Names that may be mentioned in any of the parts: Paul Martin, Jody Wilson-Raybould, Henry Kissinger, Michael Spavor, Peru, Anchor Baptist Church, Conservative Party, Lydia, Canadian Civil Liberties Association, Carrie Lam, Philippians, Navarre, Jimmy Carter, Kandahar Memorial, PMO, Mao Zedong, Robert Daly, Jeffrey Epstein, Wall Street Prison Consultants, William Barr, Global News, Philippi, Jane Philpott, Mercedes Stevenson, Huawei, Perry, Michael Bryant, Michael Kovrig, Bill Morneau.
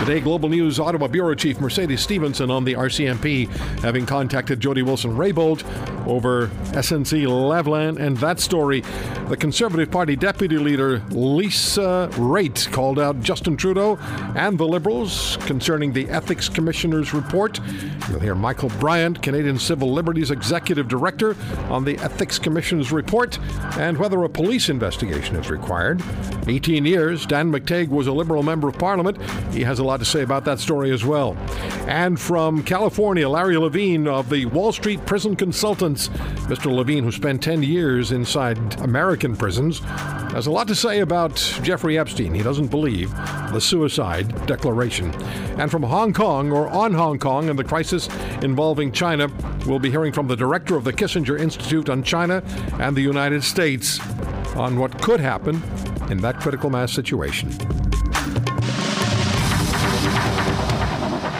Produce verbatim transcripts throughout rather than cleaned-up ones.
Today, Global News Ottawa Bureau Chief Mercedes Stevenson on the R C M P, having contacted Jody Wilson-Raybould over S N C-Lavalin and that story. The Conservative Party Deputy Leader Lisa Raitt called out Justin Trudeau and the Liberals concerning the Ethics Commissioner's report. You'll hear Michael Bryant, Canadian Civil Liberties Executive Director, on the Ethics Commission's report and whether a police investigation is required. eighteen years, Dan McTeague was a Liberal Member of Parliament. He has a lot to say about that story as well. And from California, Larry Levine of the Wall Street Prison Consultants. Mister Levine, who spent ten years inside American prisons, has a lot to say about Jeffrey Epstein. He doesn't believe the suicide declaration. And from Hong Kong, or on Hong Kong and the crisis involving China, we'll be hearing from the director of the Kissinger Institute on China and the United States on what could happen in that critical mass situation.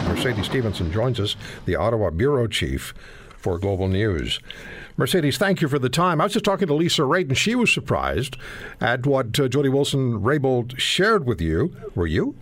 Mercedes Stevenson joins us, the Ottawa Bureau Chief for Global News. Mercedes, thank you for the time. I was just talking to Lisa Raitt, and she was surprised at what uh, Jody Wilson-Raybould shared with you. Were you?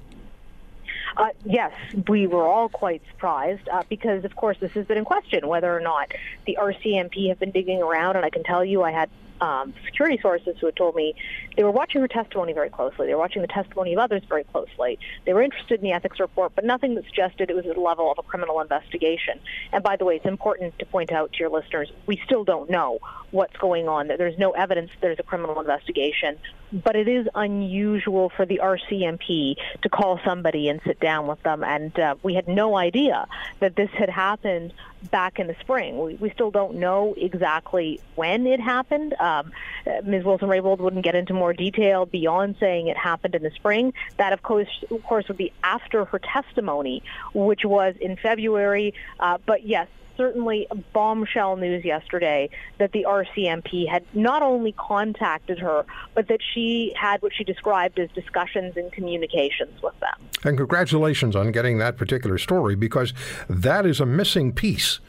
Uh, yes, we were all quite surprised uh, because, of course, this has been in question, whether or not the R C M P have been digging around. And I can tell you I had um, security sources who had told me they were watching her testimony very closely. They were watching the testimony of others very closely. They were interested in the ethics report, but nothing that suggested it was at the level of a criminal investigation. And by the way, it's important to point out to your listeners, we still don't know what's going on. There's no evidence there's a criminal investigation, but it is unusual for the R C M P to call somebody and sit down with them. And uh, we had no idea that this had happened back in the spring. We, we still don't know exactly when it happened. Um, Miz Wilson-Raybould wouldn't get into more detail beyond saying it happened in the spring. That, of course, of course would be after her testimony, which was in February. Uh, but yes, certainly bombshell news yesterday that the R C M P had not only contacted her, but that she had what she described as discussions and communications with them. And congratulations on getting that particular story, because that is a missing piece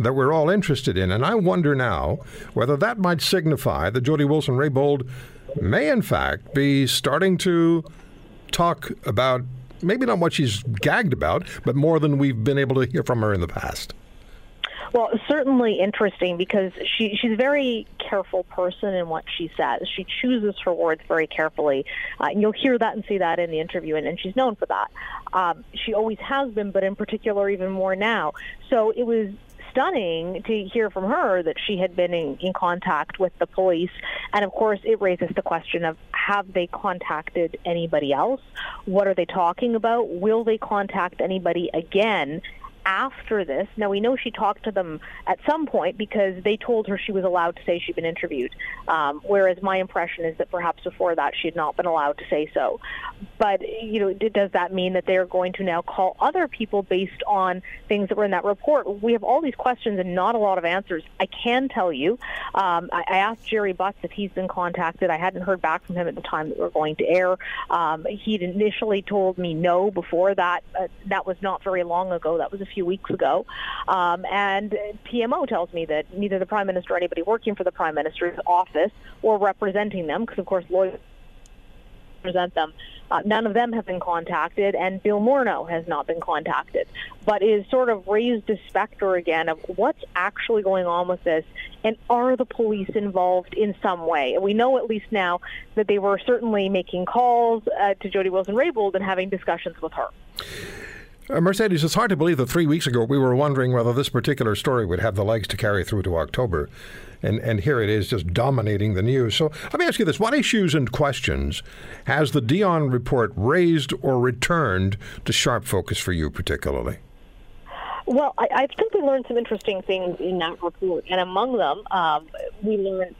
that we're all interested in. And I wonder now whether that might signify that Jody Wilson-Raybould may, in fact, be starting to talk about maybe not what she's gagged about, but more than we've been able to hear from her in the past. Well, certainly interesting, because she, she's a very careful person in what she says. She chooses her words very carefully. Uh, and you'll hear that and see that in the interview, and, and she's known for that. Um, she always has been, but in particular even more now. So it was stunning to hear from her that she had been in, in contact with the police. And, of course, it raises the question of, have they contacted anybody else? What are they talking about? Will they contact anybody again after this? Now, we know she talked to them at some point because they told her she was allowed to say she'd been interviewed, um, whereas my impression is that perhaps before that she had not been allowed to say so. But, you know, does that mean that they are going to now call other people based on things that were in that report? We have all these questions and not a lot of answers. I can tell you, um, I, I asked Jerry Butts if he's been contacted. I hadn't heard back from him at the time that we were going to air. Um, he'd initially told me no before that. Uh, that was not very long ago. That was a few weeks ago. Um, and P M O tells me that neither the Prime Minister or anybody working for the Prime Minister's office or representing them, because of course lawyers represent them, Uh, none of them have been contacted, and Bill Morneau has not been contacted, but is sort of raised the specter again of what's actually going on with this, and are the police involved in some way? And we know at least now that they were certainly making calls uh, to Jody Wilson-Raybould and having discussions with her. Uh, Mercedes, it's hard to believe that three weeks ago we were wondering whether this particular story would have the legs to carry through to October, and and here it is just dominating the news. So let me ask you this. What issues and questions has the Dion report raised or returned to sharp focus for you particularly? Well, I, I think we learned some interesting things in that report, and among them, um, we learned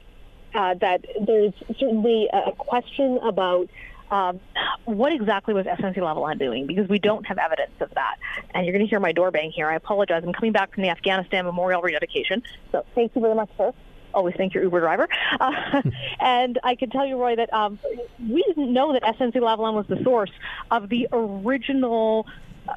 uh, that there's certainly a question about Um, what exactly was S N C-Lavalin doing? Because we don't have evidence of that. And you're going to hear my door bang here. I apologize. I'm coming back from the Afghanistan Memorial rededication. So thank you very much, sir. Always thank your Uber driver. Uh, and I can tell you, Roy, that um, we didn't know that S N C-Lavalin was the source of the original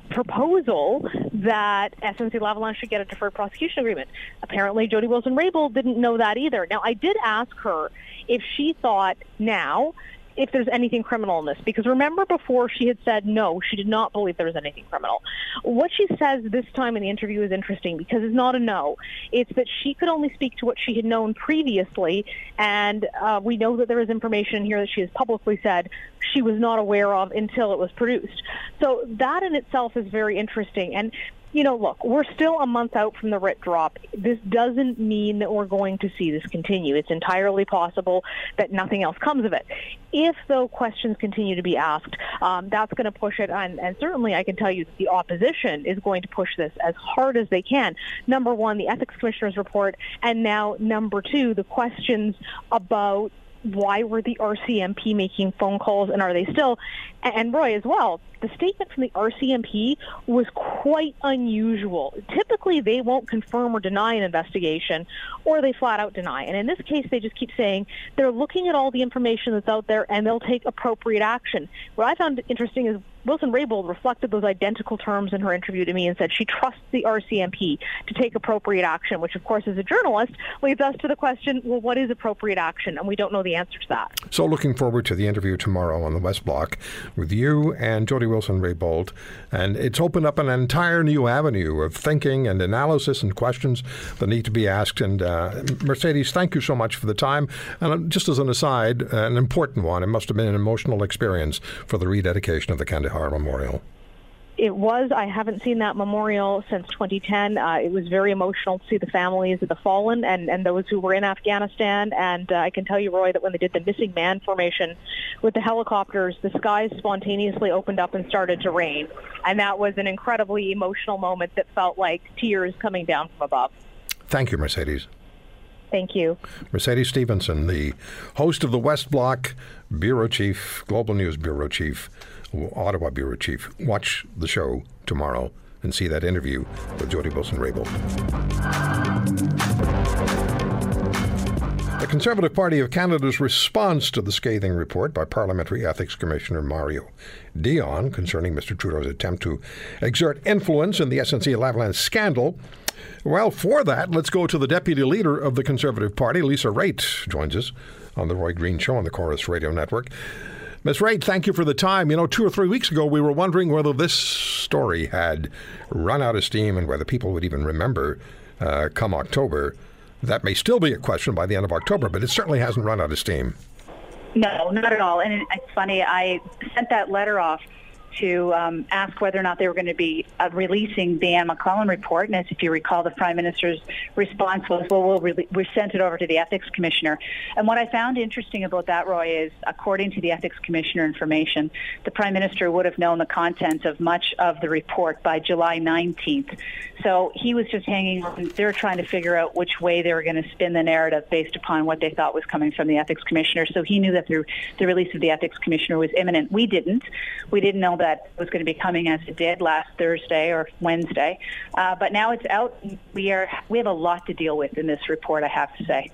proposal that S N C-Lavalin should get a deferred prosecution agreement. Apparently, Jody Wilson-Raybould didn't know that either. Now, I did ask her if she thought now if there's anything criminal in this, because remember before she had said no, she did not believe there was anything criminal. What she says this time in the interview is interesting because it's not a no. It's that she could only speak to what she had known previously, and uh, we know that there is information here that she has publicly said she was not aware of until it was produced. So that in itself is very interesting. And you know, look, we're still a month out from the writ drop. This doesn't mean that we're going to see this continue. It's entirely possible that nothing else comes of it. If, though, questions continue to be asked, um, that's going to push it on. And certainly I can tell you that the opposition is going to push this as hard as they can. Number one, the Ethics Commissioner's report, and now, number two, the questions about why were the R C M P making phone calls, and are they still? And Roy, as well, the statement from the R C M P was quite unusual. Typically, they won't confirm or deny an investigation, or they flat out deny. And in this case, they just keep saying they're looking at all the information that's out there, and they'll take appropriate action. What I found interesting is Wilson-Raybould reflected those identical terms in her interview to me and said she trusts the R C M P to take appropriate action, which, of course, as a journalist, leads us to the question, well, what is appropriate action? And we don't know the answer to that. So looking forward to the interview tomorrow on the West Block with you and Jody Wilson-Raybould, and it's opened up an entire new avenue of thinking and analysis and questions that need to be asked. And uh, Mercedes, thank you so much for the time. And just as an aside, an important one, it must have been an emotional experience for the rededication of the Kandahar Memorial. It was. I haven't seen that memorial since twenty ten. Uh, it was very emotional to see the families of the fallen and, and those who were in Afghanistan. And uh, I can tell you, Roy, that when they did the missing man formation with the helicopters, the skies spontaneously opened up and started to rain. And that was an incredibly emotional moment that felt like tears coming down from above. Thank you, Mercedes. Thank you. Mercedes Stevenson, the host of the West Block, Bureau Chief, Global News Bureau Chief, Ottawa Bureau Chief. Watch the show tomorrow and see that interview with Jody Wilson-Raybould. The Conservative Party of Canada's response to the scathing report by Parliamentary Ethics Commissioner Mario Dion concerning Mister Trudeau's attempt to exert influence in the S N C-Lavalin scandal. Well, for that, let's go to the deputy leader of the Conservative Party, Lisa Raitt, joins us on the Roy Green Show on the Chorus Radio Network. Miz Raitt, thank you for the time. You know, two or three weeks ago, we were wondering whether this story had run out of steam and whether people would even remember uh, come October. That may still be a question by the end of October, but it certainly hasn't run out of steam. No, not at all. And it's funny, I sent that letter off to um, ask whether or not they were going to be uh, releasing the Anne McClellan report. And as if you recall, the Prime Minister's response was, well, we'll re- we sent it over to the Ethics Commissioner. And what I found interesting about that, Roy, is according to the Ethics Commissioner information, the Prime Minister would have known the contents of much of the report by July nineteenth. So he was just hanging on. They were trying to figure out which way they were going to spin the narrative based upon what they thought was coming from the Ethics Commissioner. So he knew that the, the release of the Ethics Commissioner was imminent. We didn't. We didn't know that was going to be coming as it did last Thursday or Wednesday. Uh, but now it's out. We are we have a lot to deal with in this report, I have to say.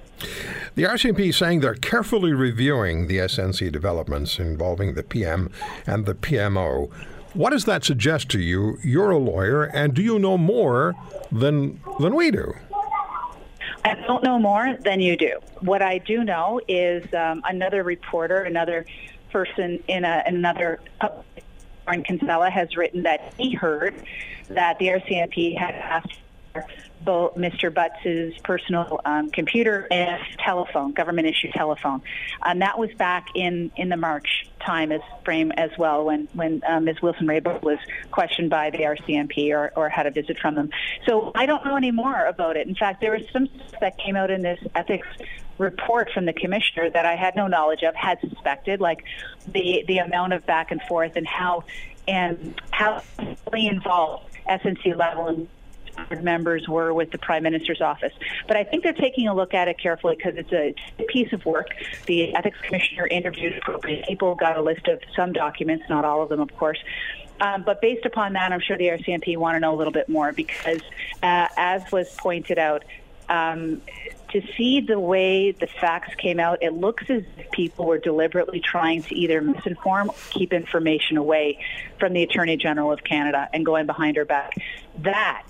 The R C M P is saying they're carefully reviewing the S N C developments involving the P M and the P M O. What does that suggest to you? You're a lawyer, and do you know more than than we do? I don't know more than you do. What I do know is um, another reporter, another person in, a, in another uh, Warren Kinsella has written that he heard that the R C M P had asked for both Mister Butts' personal um, computer and telephone, government-issued telephone. And that was back in, in the March time as frame as well when, when uh, Miz Wilson-Raybould was questioned by the R C M P or, or had a visit from them. So I don't know any more about it. In fact, there was some stuff that came out in this ethics report from the commissioner that I had no knowledge of, had suspected, like the, the amount of back and forth and how and how fully involved S N C-Lavalin members were with the Prime Minister's office. But I think they're taking a look at it carefully because it's a piece of work. The Ethics Commissioner interviewed appropriate people, got a list of some documents, not all of them, of course. Um, but based upon that, I'm sure the R C M P want to know a little bit more because, uh, as was pointed out, um, to see the way the facts came out, it looks as if people were deliberately trying to either misinform or keep information away from the Attorney General of Canada and going behind her back. That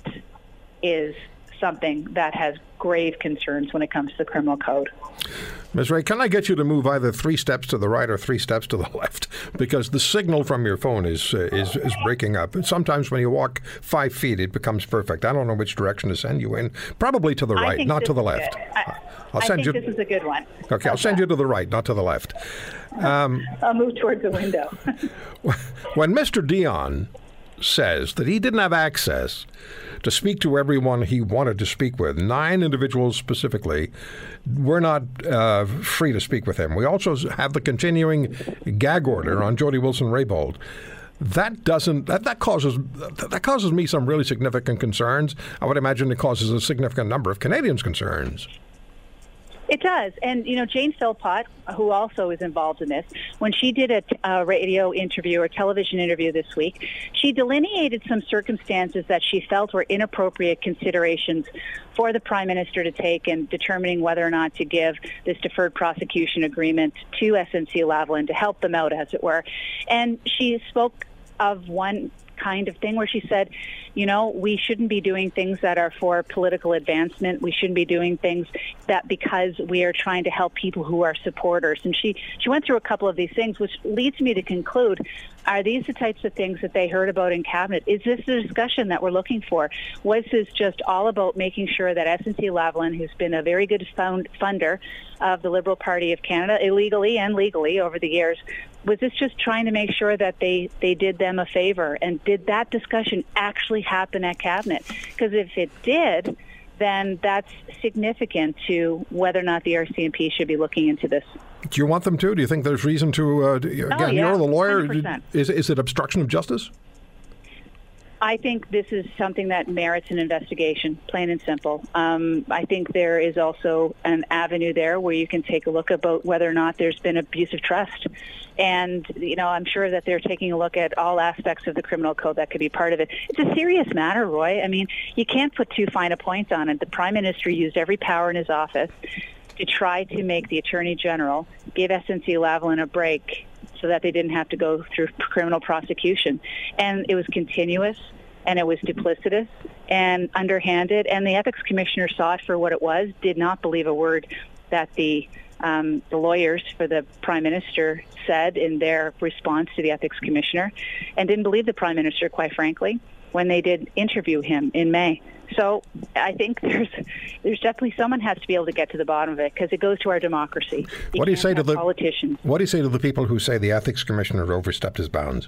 is something that has grave concerns when it comes to the criminal code. Miz Ray, can I get you to move either three steps to the right or three steps to the left? Because the signal from your phone is uh, is, is breaking up. And sometimes when you walk five feet, it becomes perfect. I don't know which direction to send you in. Probably to the right, not to the left. I, I'll send I think you... this is a good one. Okay, I'll send you to the right, not to the left. Um, I'll move towards the window. When Mister Dion says that he didn't have access to speak to everyone he wanted to speak with, nine individuals specifically, we're not uh, free to speak with him. We also have the continuing gag order on Jody Wilson-Raybould. That doesn't that, that causes that causes me some really significant concerns. I would imagine it causes a significant number of Canadians concerns. It does. And, you know, Jane Philpott, who also is involved in this, when she did a, t- a radio interview or television interview this week, she delineated some circumstances that she felt were inappropriate considerations for the Prime Minister to take in determining whether or not to give this deferred prosecution agreement to S N C-Lavalin to help them out, as it were. And she spoke of one kind of thing where she said, you know, we shouldn't be doing things that are for political advancement. We shouldn't be doing things that because we are trying to help people who are supporters. And she, she went through a couple of these things, which leads me to conclude, are these the types of things that they heard about in cabinet? Is this the discussion that we're looking for? Was this just all about making sure that S N C-Lavalin, who's been a very good found funder of the Liberal Party of Canada, illegally and legally over the years, was this just trying to make sure that they, they did them a favor? And did that discussion actually happen at cabinet? Because if it did, then that's significant to whether or not the R C M P should be looking into this. Do you want them to? Do you think there's reason to? Uh, do you, again, oh, yeah, you're the lawyer. one hundred percent. Is is it obstruction of justice? I think this is something that merits an investigation, plain and simple. Um, I think there is also an avenue there where you can take a look about whether or not there's been abuse of trust. And, you know, I'm sure that they're taking a look at all aspects of the criminal code that could be part of it. It's a serious matter, Roy. I mean, you can't put too fine a point on it. The Prime Minister used every power in his office to try to make the Attorney General give S N C-Lavalin a break so that they didn't have to go through criminal prosecution. And it was continuous, and it was duplicitous, and underhanded, and the Ethics Commissioner saw it for what it was, did not believe a word that the um, the lawyers for the Prime Minister said in their response to the Ethics Commissioner, and didn't believe the Prime Minister, quite frankly, when they did interview him in May. So I think there's there's definitely someone has to be able to get to the bottom of it because it goes to our democracy. You what do you say to the politicians? What do you say to the people who say the Ethics Commissioner overstepped his bounds?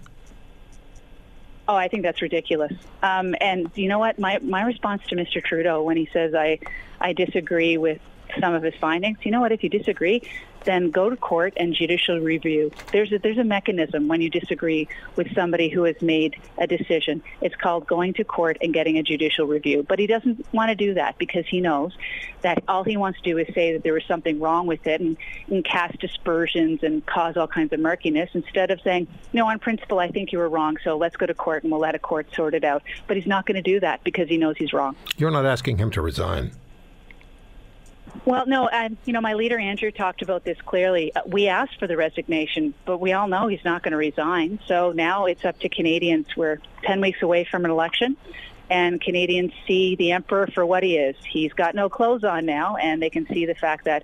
Oh, I think that's ridiculous. Um, and you know what? My my response to Mister Trudeau when he says I I disagree with some of his findings. You know what? If you disagree, then go to court and judicial review. There's a, there's a mechanism when you disagree with somebody who has made a decision. It's called going to court and getting a judicial review. But he doesn't want to do that because he knows that all he wants to do is say that there was something wrong with it and, and cast aspersions and cause all kinds of murkiness instead of saying, no, on principle, I think you were wrong, so let's go to court and we'll let a court sort it out. But he's not going to do that because he knows he's wrong. You're not asking him to resign. Well, no, uh, you know, my leader, Andrew, talked about this clearly. Uh, we asked for the resignation, but we all know he's not going to resign. So now it's up to Canadians. We're ten weeks away from an election, and Canadians see the emperor for what he is. He's got no clothes on now, and they can see the fact that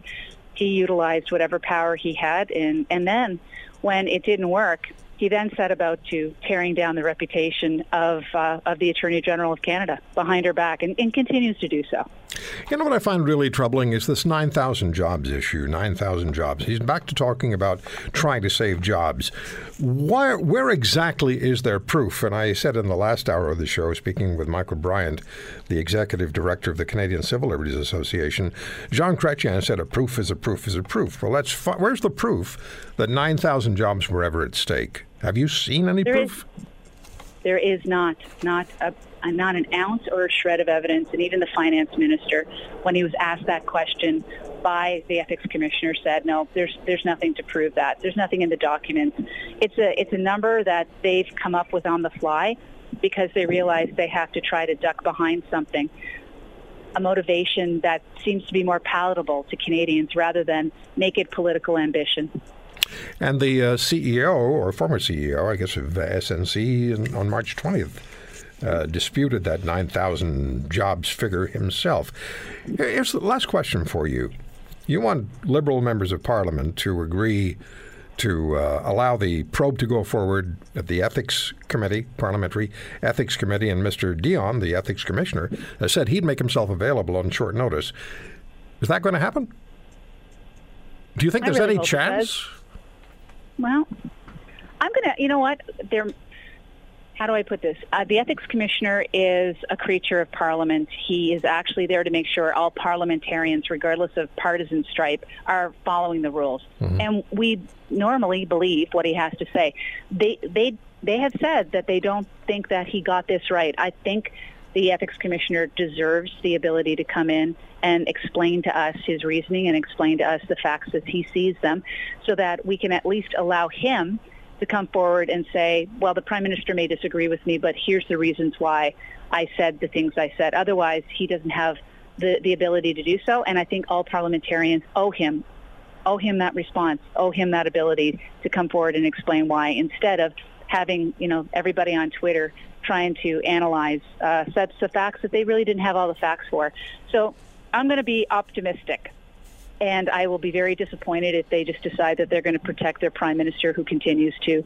he utilized whatever power he had. And, and then when it didn't work, he then set about to tearing down the reputation of uh, of the Attorney General of Canada behind her back, and, and continues to do so. You know what I find really troubling is this nine thousand jobs issue, nine thousand jobs. He's back to talking about trying to save jobs. Why, where exactly is there proof? And I said in the last hour of the show, speaking with Michael Bryant, the executive director of the Canadian Civil Liberties Association, Jean Chrétien said a proof is a proof is a proof. Well, let's fi- where's the proof that nine thousand jobs were ever at stake? Have you seen any there proof? Is, there is not, not a not an ounce or a shred of evidence. And even the finance minister, when he was asked that question by the Ethics Commissioner, said, no, there's there's nothing to prove that. There's nothing in the documents. It's a it's a number that they've come up with on the fly because they realize they have to try to duck behind something. a motivation that seems to be more palatable to Canadians rather than naked political ambition. And the uh, C E O, or former C E O, I guess, of S N C on March twentieth, uh, disputed that nine thousand jobs figure himself. Here's the last question for you. You want Liberal members of Parliament to agree to uh, allow the probe to go forward at the Ethics Committee, Parliamentary Ethics Committee, and Mister Dion, the Ethics Commissioner, uh, said he'd make himself available on short notice. Is that going to happen? Do you think I there's really any chance? Well, I'm going to, you know what, there, how do I put this? Uh, the Ethics Commissioner is a creature of Parliament. He is actually there to make sure all parliamentarians, regardless of partisan stripe, are following the rules. Mm-hmm. And we normally believe what he has to say. They, they, they have said that they don't think that he got this right. I think the Ethics Commissioner deserves the ability to come in and explain to us his reasoning and explain to us the facts as he sees them, so that we can at least allow him to come forward and say, well, the Prime Minister may disagree with me, but here's the reasons why I said the things I said. Otherwise, he doesn't have the, the ability to do so, and I think all parliamentarians owe him, owe him that response, owe him that ability to come forward and explain why, instead of having, you know, everybody on Twitter trying to analyze uh, sets of facts that they really didn't have all the facts for. So I'm going to be optimistic, and I will be very disappointed if they just decide that they're going to protect their Prime Minister, who continues to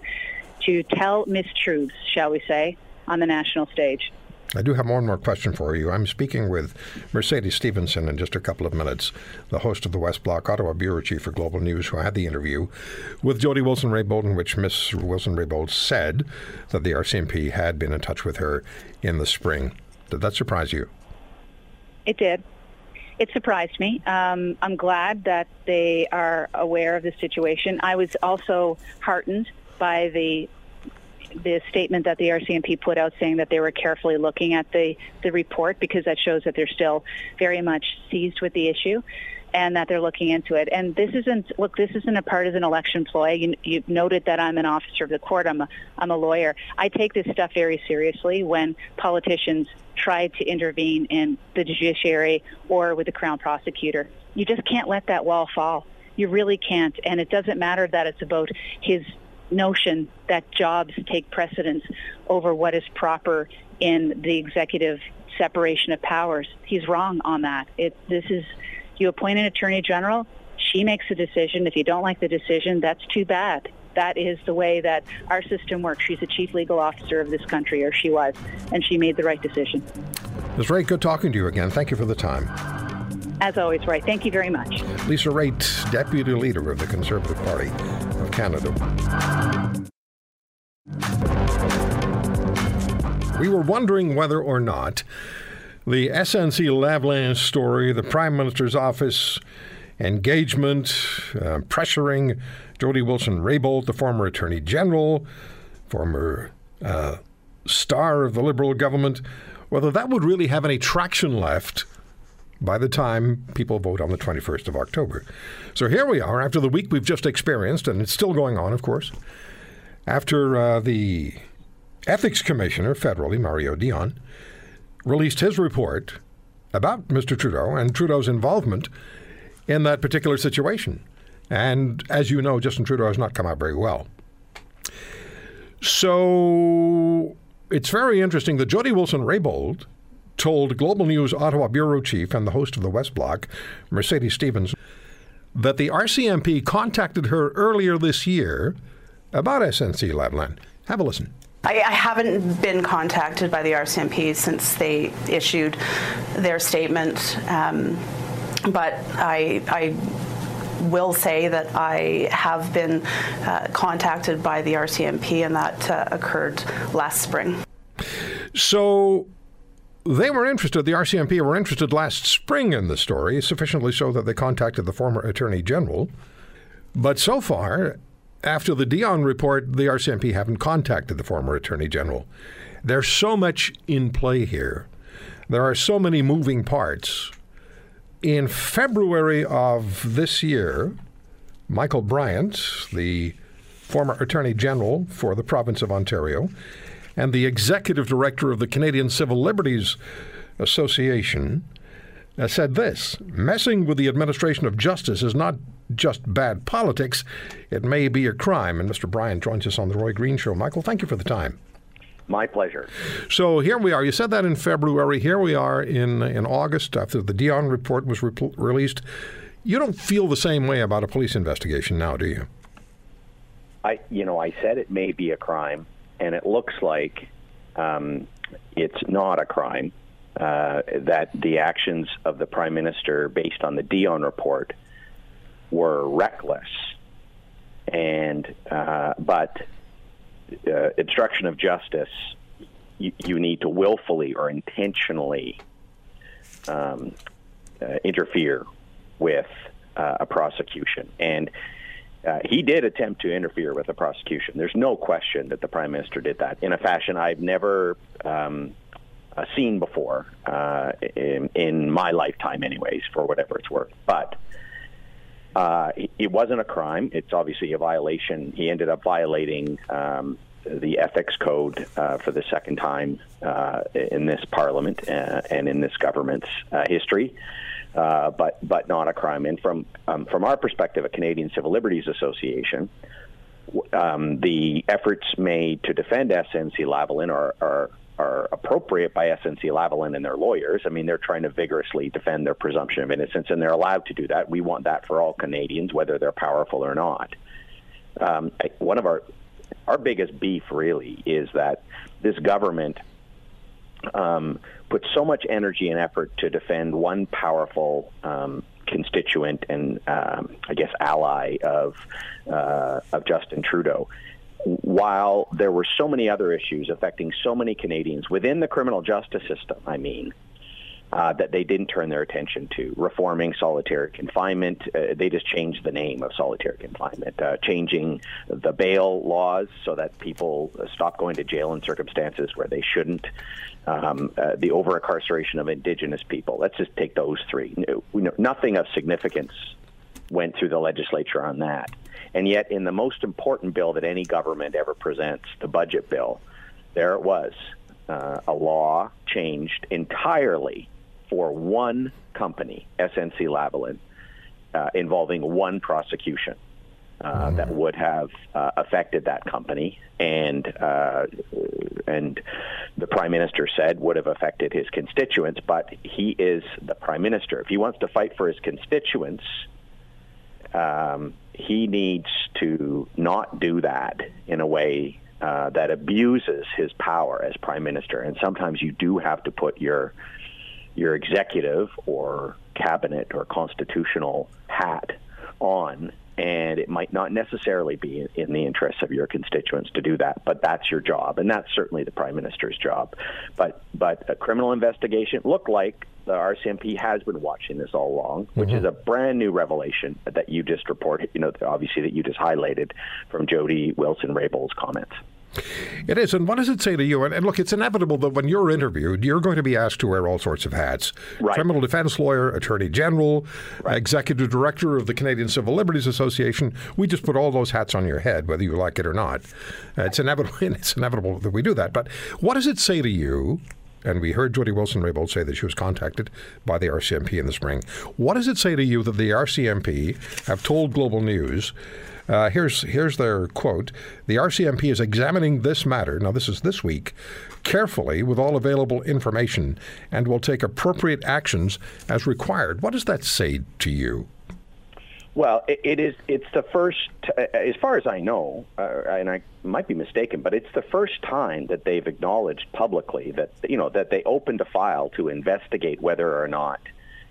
to tell mistruths, shall we say, on the national stage. I do have one more question for you. I'm speaking with Mercedes Stevenson in just a couple of minutes, the host of the West Block, Ottawa Bureau Chief for Global News, who had the interview with Jody Wilson-Raybould, in which Miz Wilson-Raybould said that the R C M P had been in touch with her in the spring. Did that surprise you? It did. It surprised me. Um, I'm glad that they are aware of the situation. I was also heartened by the the statement that the R C M P put out saying that they were carefully looking at the, the report, because that shows that they're still very much seized with the issue and that they're looking into it. And this isn't, look, this isn't a partisan election ploy. You, you've noted that I'm an officer of the court. I'm a, I'm a lawyer. I take this stuff very seriously when politicians try to intervene in the judiciary or with the Crown Prosecutor. You just can't let that wall fall. You really can't. And it doesn't matter that it's about his notion that jobs take precedence over what is proper in the executive separation of powers. He's wrong on that. It, this is, you appoint an attorney general, she makes a decision. If you don't like the decision, that's too bad. That is the way that our system works. She's the chief legal officer of this country, or she was, and she made the right decision. It's very good talking to you again. Thank you for the time. As always, Ray. Thank you very much. Lisa Raitt, Deputy Leader of the Conservative Party of Canada. We were wondering whether or not the S N C-Lavalin story, the Prime Minister's office engagement, uh, pressuring Jody Wilson-Raybould, the former Attorney General, former uh, star of the Liberal government, whether that would really have any traction left by the time people vote on the twenty-first of October. So here we are, after the week we've just experienced, and it's still going on, of course, after uh, the Ethics Commissioner, federally, Mario Dion, released his report about Mister Trudeau and Trudeau's involvement in that particular situation. And as you know, Justin Trudeau has not come out very well. So it's very interesting that Jody Wilson-Raybould told Global News Ottawa Bureau Chief and the host of the West Block, Mercedes Stevenson, that the R C M P contacted her earlier this year about S N C-Lavalin. Have a listen. I, I haven't been contacted by the R C M P since they issued their statement, um, but I... I will say that I have been uh, contacted by the R C M P, and that uh, occurred last spring. So they were interested, the R C M P were interested last spring in the story, sufficiently so that they contacted the former Attorney General. But so far, after the Dion report, the R C M P haven't contacted the former Attorney General. There's so much in play here. There are so many moving parts. In February of this year, Michael Bryant, the former Attorney General for the province of Ontario, and the Executive Director of the Canadian Civil Liberties Association, said this: messing with the administration of justice is not just bad politics, it may be a crime. And Mister Bryant joins us on The Roy Green Show. Michael, thank you for the time. My pleasure. So here we are. You said that in February. Here we are in, in August after the Dion report was re- released. You don't feel the same way about a police investigation now, do you? I, you know, I said it may be a crime, and it looks like um, it's not a crime, uh, that the actions of the Prime Minister based on the Dion report were reckless, and uh, but uh, obstruction of justice, you, you need to willfully or intentionally um, uh, interfere with uh, a prosecution. And uh, he did attempt to interfere with a prosecution. There's no question that the Prime Minister did that in a fashion I've never um, uh, seen before uh, in, in my lifetime anyways, for whatever it's worth. But Uh, it wasn't a crime. It's obviously a violation. He ended up violating um, the ethics code uh, for the second time uh, in this parliament uh, and in this government's uh, history, uh, but but not a crime. And from um, from our perspective, at Canadian Civil Liberties Association, um, the efforts made to defend S N C Lavalin are, are are appropriate by S N C Lavalin and their lawyers. I mean, they're trying to vigorously defend their presumption of innocence, and they're allowed to do that. We want that for all Canadians, whether they're powerful or not. Um, I, one of our our biggest beef, really, is that this government um, put so much energy and effort to defend one powerful um, constituent and, um, I guess, ally of uh, of Justin Trudeau, while there were so many other issues affecting so many Canadians within the criminal justice system, I mean, uh, that they didn't turn their attention to reforming solitary confinement. Uh, they just changed the name of solitary confinement, uh, changing the bail laws so that people stop going to jail in circumstances where they shouldn't, um, uh, the over-incarceration of Indigenous people. Let's just take those three. No, nothing of significance went through the legislature on that. And yet in the most important bill that any government ever presents, the budget bill, there it was, uh, a law changed entirely for one company, S N C Lavalin, uh, involving one prosecution uh, mm-hmm. that would have uh, affected that company and, uh, and the Prime Minister said would have affected his constituents, but he is the Prime Minister. If he wants to fight for his constituents, Um, he needs to not do that in a way uh, that abuses his power as Prime Minister. And sometimes you do have to put your your executive or cabinet or constitutional hat on, and it might not necessarily be in, in the interests of your constituents to do that, but that's your job, and that's certainly the Prime Minister's job. But, but a criminal investigation looked like the R C M P has been watching this all along, which mm-hmm. is a brand new revelation that you just reported, you know, obviously that you just highlighted from Jody Wilson-Raybould's comments. It is. And what does it say to you? And, and look, it's inevitable that when you're interviewed, you're going to be asked to wear all sorts of hats. Right. Criminal defense lawyer, attorney general, right. executive director of the Canadian Civil Liberties Association. We just put all those hats on your head, whether you like it or not. Uh, it's inevitable. It's inevitable that we do that. But what does it say to you? And we heard Jody Wilson-Raybould say that she was contacted by the R C M P in the spring. What does it say to you that the R C M P have told Global News? Uh, here's here's their quote. The R C M P is examining this matter, now this is this week, carefully with all available information and will take appropriate actions as required. What does that say to you? Well, it, it is, it's the first, as far as I know, uh, and I might be mistaken, but it's the first time that they've acknowledged publicly that, you know, that they opened a file to investigate whether or not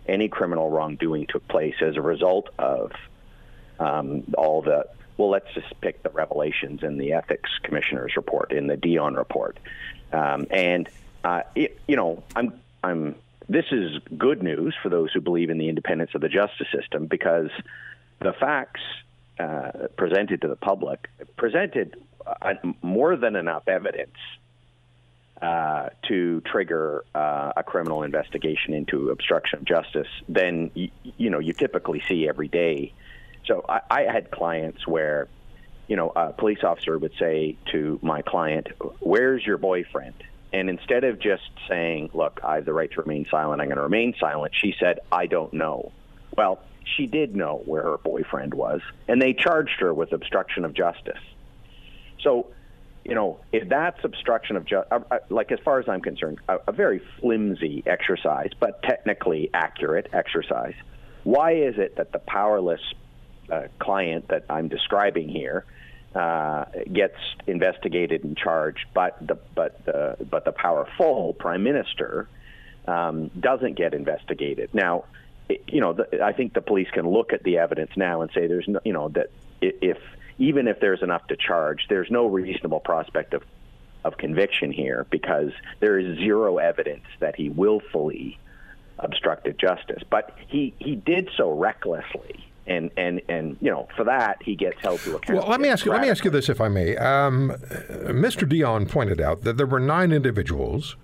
any criminal wrongdoing took place as a result of um, all the, well, let's just pick the revelations in the Ethics Commissioner's report, in the Dion report. Um, and, uh, it, you know, I'm, I'm, this is good news for those who believe in the independence of the justice system, because the facts uh, presented to the public presented uh, more than enough evidence uh, to trigger uh, a criminal investigation into obstruction of justice than you, you know you typically see every day. So I, I had clients where, you know, a police officer would say to my client, "Where's your boyfriend?" And instead of just saying, look, I have the right to remain silent, I'm going to remain silent, she said, I don't know. Well, she did know where her boyfriend was, and they charged her with obstruction of justice. So, you know, if that's obstruction of justice, like, as far as I'm concerned, a, a very flimsy exercise, but technically accurate exercise, why is it that the powerless uh, client that I'm describing here Uh, gets investigated and charged, but the but the but the powerful prime minister um, doesn't get investigated? Now, it, you know, the, I think the police can look at the evidence now and say there's no, you know, that if even if there's enough to charge, there's no reasonable prospect of of conviction here because there is zero evidence that he willfully obstructed justice. But he he did so recklessly. And, and and you know, for that, he gets held to account. Well, let me ask you, let me ask you this, if I may. Um, Mister Dion pointed out that there were nine individuals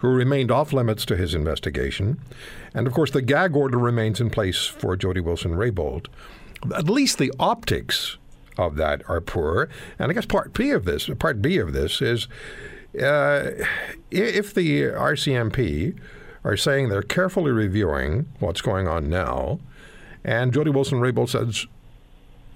who remained off limits to his investigation. And, of course, the gag order remains in place for Jody Wilson-Raybould. At least the optics of that are poor. And I guess part B of this, part B of this is uh, if the R C M P are saying they're carefully reviewing what's going on now, and Jody Wilson-Raybould says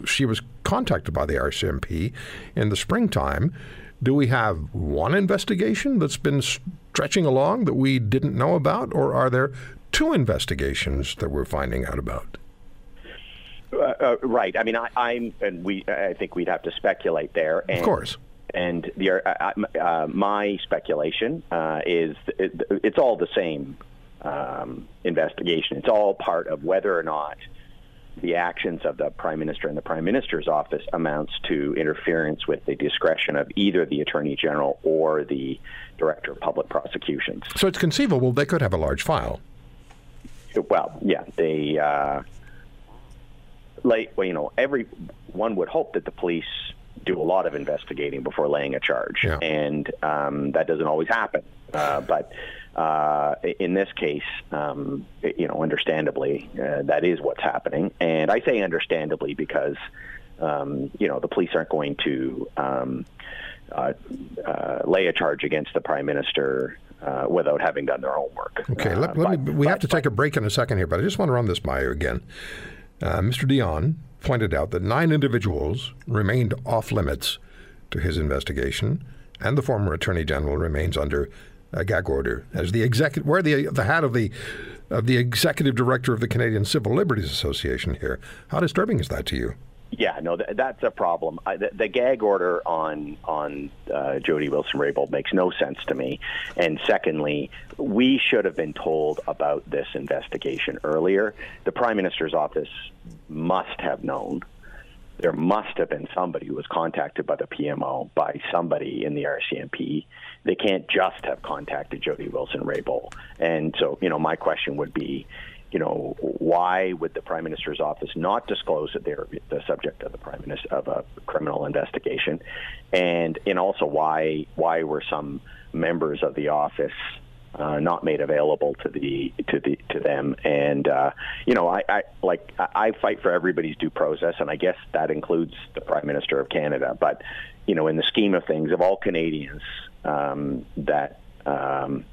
she was contacted by the R C M P in the springtime. Do we have one investigation that's been stretching along that we didn't know about, or are there two investigations that we're finding out about? Uh, uh, right. I mean, I, I'm, and we. I think we'd have to speculate there. And, of course. And the, uh, uh, my speculation uh, is it, it's all the same um, investigation. It's all part of whether or not the actions of the Prime Minister and the Prime Minister's office amounts to interference with the discretion of either the Attorney General or the Director of Public Prosecutions. So it's conceivable they could have a large file. Well, yeah, they, uh, like, well, you know, every one would hope that the police do a lot of investigating before laying a charge, yeah. and um, that doesn't always happen. Uh, but uh, in this case, um, you know, understandably, uh, that is what's happening. And I say understandably because, um, you know, the police aren't going to um, uh, uh, lay a charge against the Prime Minister uh, without having done their homework. Okay, uh, let, let but, me, we but, have to but, take a break in a second here, but I just want to run this by you again. Uh, Mister Dion pointed out that nine individuals remained off limits to his investigation, and the former Attorney General remains under a gag order as the executive, wear the the hat of the of the executive director of the Canadian Civil Liberties Association here. How disturbing is that to you? Yeah, no, th- that's a problem. I, the, the gag order on on uh, Jody Wilson-Raybould makes no sense to me. And secondly, we should have been told about this investigation earlier. The Prime Minister's office must have known. There must have been somebody who was contacted by the P M O, by somebody in the R C M P. They can't just have contacted Jody Wilson-Raybould. And so, you know, my question would be, you know, why would the Prime Minister's office not disclose that they're the subject of the Prime Minister of a criminal investigation? And and also why why were some members of the office uh, not made available to the to the to them? And uh, you know, I, I like I fight for everybody's due process, and I guess that includes the Prime Minister of Canada. But you know, in the scheme of things, of all Canadians, um, that um,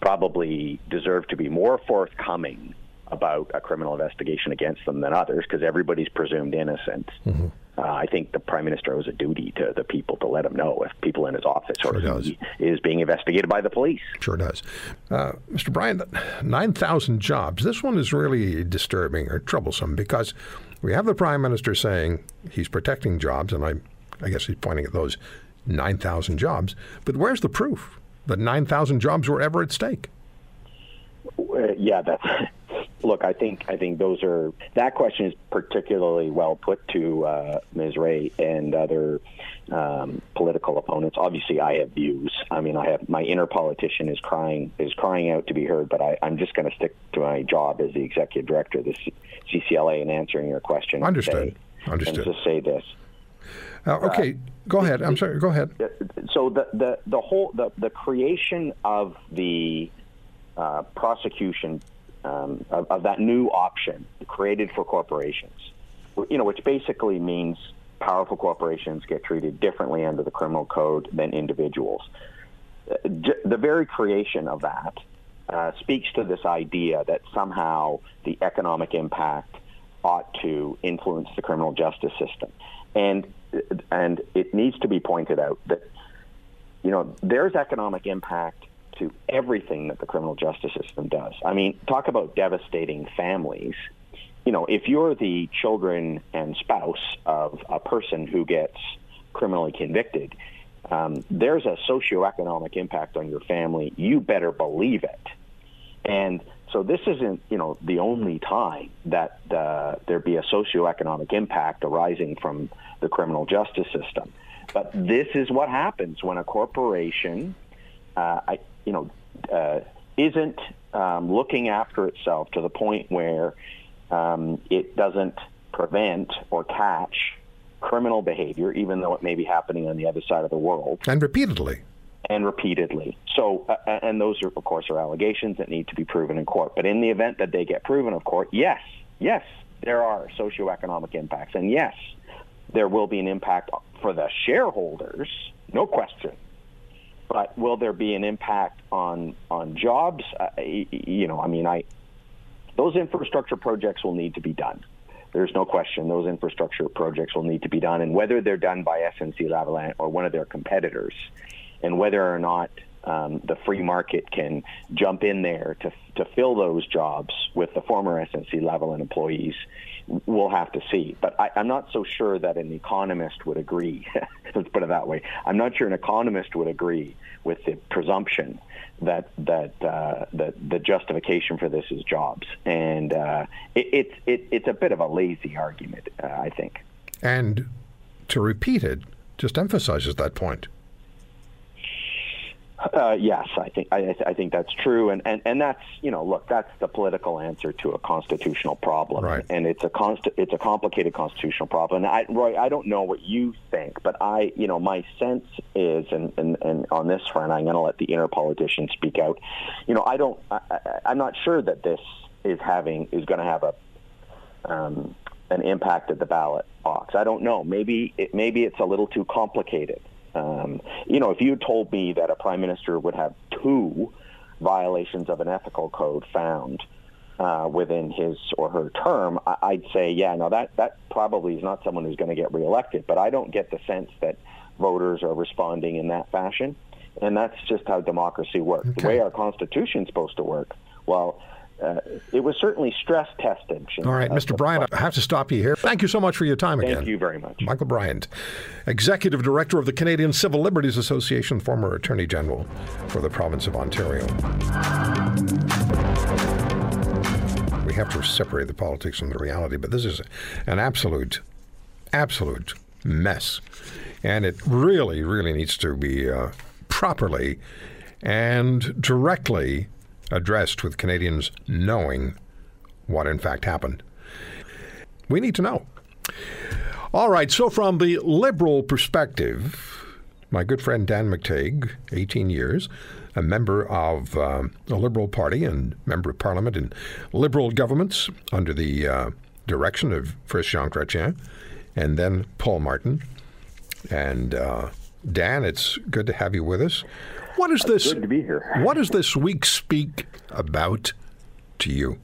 probably deserve to be more forthcoming about a criminal investigation against them than others, because everybody's presumed innocent. Mm-hmm. Uh, I think the Prime Minister owes a duty to the people to let him know if people in his office sure or does. He is being investigated by the police. Sure does. Uh, Mister Bryant, nine thousand jobs. This one is really disturbing or troublesome because we have the Prime Minister saying he's protecting jobs, and I, I guess he's pointing at those nine thousand jobs. But where's the proof that nine thousand jobs were ever at stake? Uh, yeah, that's... Look, I think I think those are that question is particularly well put to uh, Miz Ray and other um, political opponents. Obviously, I have views. I mean, I have my inner politician is crying is crying out to be heard. But I, I'm just going to stick to my job as the executive director of the C C L A in answering your question. Understood. Today, Understood. And just say this. Uh, okay, uh, go ahead. I'm sorry. Go ahead. So the the the whole the, the creation of the uh, prosecution. Um, of, of that new option created for corporations, you know, which basically means powerful corporations get treated differently under the criminal code than individuals. the very creation of that uh, speaks to this idea that somehow the economic impact ought to influence the criminal justice system. And and it needs to be pointed out that, you know, there's economic impact to everything that the criminal justice system does. I mean, talk about devastating families. You know, if you're the children and spouse of a person who gets criminally convicted, um, there's a socioeconomic impact on your family. You better believe it. And so this isn't, you know, the only time that uh, there be a socioeconomic impact arising from the criminal justice system. But this is what happens when a corporation, uh, I, you know, uh, isn't um, looking after itself to the point where um, it doesn't prevent or catch criminal behavior, even though it may be happening on the other side of the world. And repeatedly. And repeatedly. So, uh, and those, are, of course, are allegations that need to be proven in court. But in the event that they get proven in court, yes, yes, there are socioeconomic impacts. And yes, there will be an impact for the shareholders, no question. But will there be an impact on on jobs? Uh, you know, I mean, I those infrastructure projects will need to be done. There's no question those infrastructure projects will need to be done. And whether they're done by S N C Lavalin or one of their competitors, and whether or not um, the free market can jump in there to to fill those jobs with the former S N C Lavalin employees, we'll have to see. But I, I'm not so sure that an economist would agree. Let's put it that way. I'm not sure an economist would agree with the presumption that that uh, that the justification for this is jobs, and uh, it's it, it, it's a bit of a lazy argument, uh, I think. And to repeat it just emphasizes that point. Uh, yes, I think I, I think that's true, and, and, and that's you know look, that's the political answer to a constitutional problem, right. And it's a const it's a complicated constitutional problem. And I, Roy, I don't know what you think, but I you know my sense is, and, and, and on this front, I'm going to let the inner politician speak out. You know, I don't, I, I, I'm not sure that this is having is going to have a um, an impact at the ballot box. I don't know. Maybe it, maybe it's a little too complicated. Um, you know, if you told me that a prime minister would have two violations of an ethical code found uh, within his or her term, I- I'd say, yeah, no, that, that probably is not someone who's going to get reelected. But I don't get the sense that voters are responding in that fashion. And that's just how democracy works. Okay. The way our Constitution's supposed to work, well... Uh, it was certainly stress tested. All right, Mister Bryant, I have to stop you here. Thank you so much for your time again. Thank you very much. Michael Bryant, Executive Director of the Canadian Civil Liberties Association, former Attorney General for the province of Ontario. We have to separate the politics from the reality, but this is an absolute, absolute mess. And it really, really needs to be uh, properly and directly addressed with Canadians knowing what in fact happened. We need to know. All right, so from the Liberal perspective, my good friend Dan McTeague, eighteen years, a member of uh, the Liberal Party and member of Parliament in Liberal governments under the uh, direction of first Jean Chrétien and then Paul Martin. And uh, Dan, it's good to have you with us. What is this? Good to be here. What does this week speak about to you?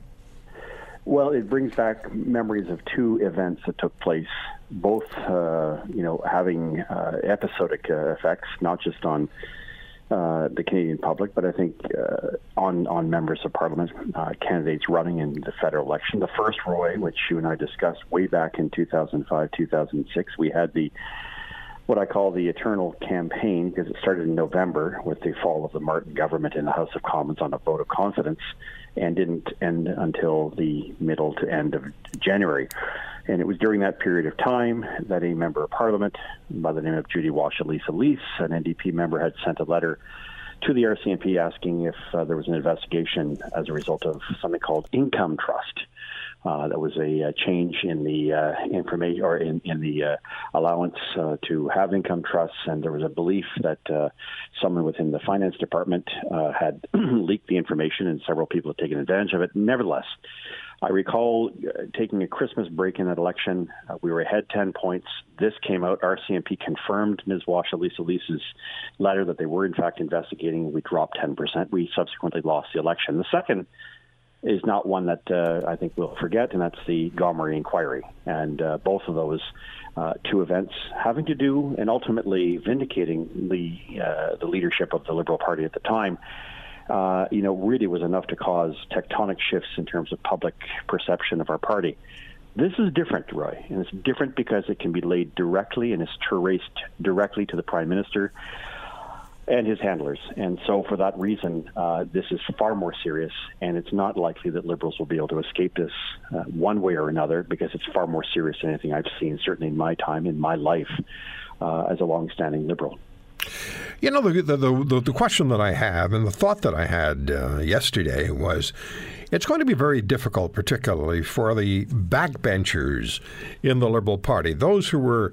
Well, it brings back memories of two events that took place, both uh, you know having uh, episodic uh, effects, not just on uh, the Canadian public, but I think uh, on on members of Parliament, uh, candidates running in the federal election. The first, Roy, which you and I discussed way back in two thousand five, two thousand six, we had the what I call the eternal campaign, because it started in November with the fall of the Martin government in the House of Commons on a vote of confidence and didn't end until the middle to end of January. And it was during that period of time that a member of Parliament by the name of Jody Wilson-Raybould, an N D P member, had sent a letter to the R C M P asking if uh, there was an investigation as a result of something called income trust. Uh, that was a, a change in the uh, information or in, in the uh, allowance uh, to have income trusts. And there was a belief that uh, someone within the finance department uh, had leaked the information, and several people have taken advantage of it. Nevertheless, I recall uh, taking a Christmas break in that election. Uh, we were ahead ten points. This came out. R C M P confirmed Miz Washa, Lisa Lisa's letter that they were, in fact, investigating. We dropped ten percent. We subsequently lost the election. The second is not one that uh, I think we'll forget, and that's the Gomery Inquiry. And uh, both of those uh, two events having to do and ultimately vindicating the, uh, the leadership of the Liberal Party at the time, Uh, you know, really was enough to cause tectonic shifts in terms of public perception of our party. This is different, Roy, and it's different because it can be laid directly and it's traced directly to the Prime Minister and his handlers. And so for that reason, uh, this is far more serious, and it's not likely that Liberals will be able to escape this uh, one way or another, because it's far more serious than anything I've seen, certainly in my time, in my life, uh, as a long-standing Liberal. You know, the, the the the question that I have and the thought that I had uh, yesterday was, it's going to be very difficult, particularly for the backbenchers in the Liberal Party, those who were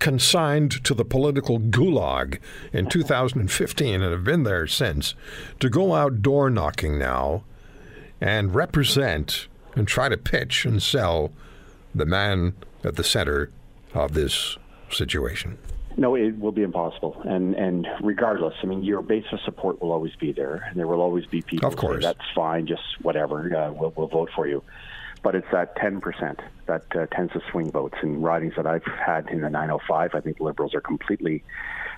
consigned to the political gulag in two thousand fifteen and have been there since, to go out door knocking now and represent and try to pitch and sell the man at the center of this situation. No, it will be impossible. And and regardless, I mean, your base of support will always be there. And there will always be people who say, that's fine, just whatever, uh, we'll, we'll vote for you. But it's that ten percent that uh, tends to swing votes. In ridings that I've had in the nine oh five, I think Liberals are completely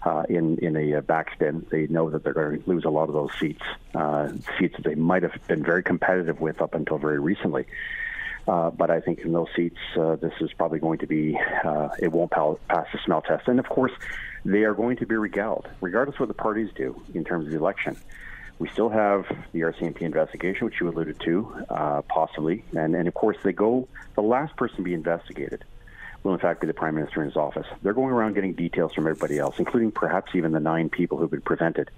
uh, in, in a backspin. They know that they're going to lose a lot of those seats, uh, seats that they might have been very competitive with up until very recently. Uh, but I think in those seats, uh, this is probably going to be, uh, it won't pal- pass the smell test. And, of course, they are going to be regaled, regardless of what the parties do in terms of the election. We still have the R C M P investigation, which you alluded to, uh, possibly. And, and, of course, they go, the last person to be investigated will, in fact, be the Prime Minister in his office. They're going around getting details from everybody else, including perhaps even the nine people who've been prevented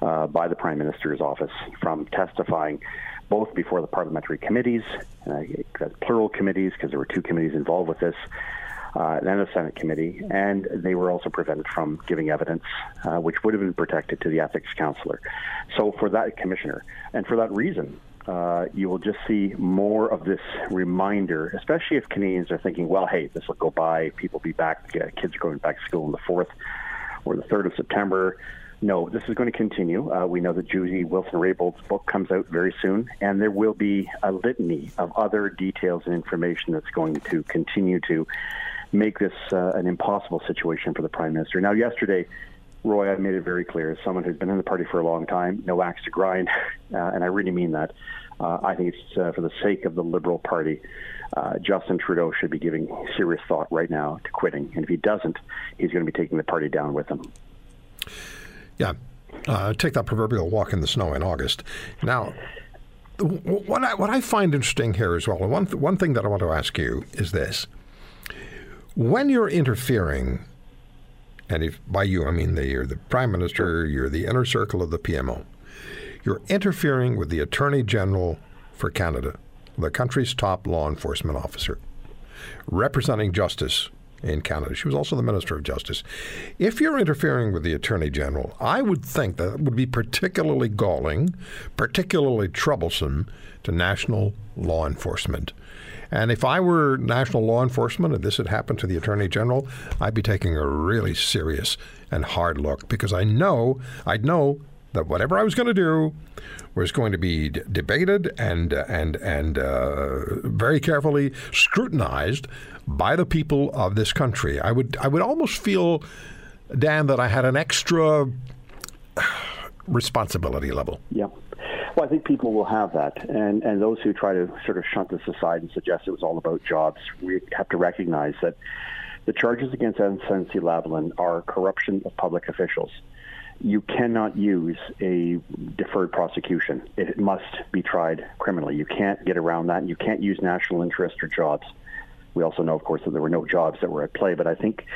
uh, by the Prime Minister's office from testifying, both before the parliamentary committees, uh, plural committees, because there were two committees involved with this, uh, and the Senate committee, and they were also prevented from giving evidence, uh, which would have been protected to the ethics counselor. So for that commissioner, and for that reason, uh, you will just see more of this reminder, especially if Canadians are thinking, well, hey, this will go by, people will be back, uh, kids are going back to school on the fourth or the third of September. No, this is going to continue. Uh, we know that Jody Wilson-Raybould's book comes out very soon, and there will be a litany of other details and information that's going to continue to make this uh, an impossible situation for the Prime Minister. Now, yesterday, Roy, I made it very clear, as someone who's been in the party for a long time, no axe to grind, uh, and I really mean that. Uh, I think it's uh, for the sake of the Liberal Party, uh, Justin Trudeau should be giving serious thought right now to quitting, and if he doesn't, he's going to be taking the party down with him. Yeah, uh, take that proverbial walk in the snow in August. Now, w- what I, what I find interesting here as well, and one th- one thing that I want to ask you is this: when you're interfering, and if by you I mean the, you're the Prime Minister, you're the inner circle of the P M O, you're interfering with the Attorney General for Canada, the country's top law enforcement officer, representing justice in Canada. She was also the Minister of Justice. If you're interfering with the Attorney General, I would think that would be particularly galling, particularly troublesome to national law enforcement. And if I were national law enforcement and this had happened to the Attorney General, I'd be taking a really serious and hard look, because I know, I'd know that whatever I was going to do was going to be d- debated and uh, and and uh, very carefully scrutinized by the people of this country. I would I would almost feel, Dan, that I had an extra responsibility level. Yeah. Well, I think people will have that, and and those who try to sort of shunt this aside and suggest it was all about jobs, we have to recognize that the charges against S N C Lavalin are corruption of public officials. You cannot use a deferred prosecution. It must be tried criminally. You can't get around that. You can't use national interest or jobs. We also know, of course, that there were no jobs that were at play. But I think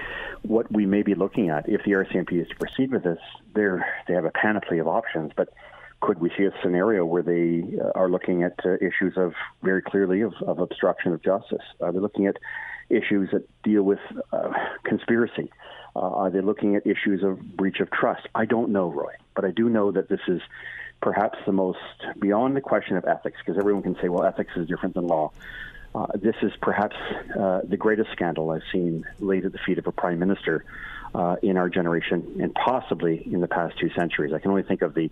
what we may be looking at, if the R C M P is to proceed with this, they have a panoply of options. But could we see a scenario where they are looking at uh, issues of very clearly of, of obstruction of justice? Are they looking at issues that deal with uh, conspiracy? Uh, are they looking at issues of breach of trust? I don't know, Roy, but I do know that this is perhaps the most, beyond the question of ethics, because everyone can say, well, ethics is different than law. Uh, this is perhaps uh, the greatest scandal I've seen laid at the feet of a prime minister uh, in our generation, and possibly in the past two centuries. I can only think of the,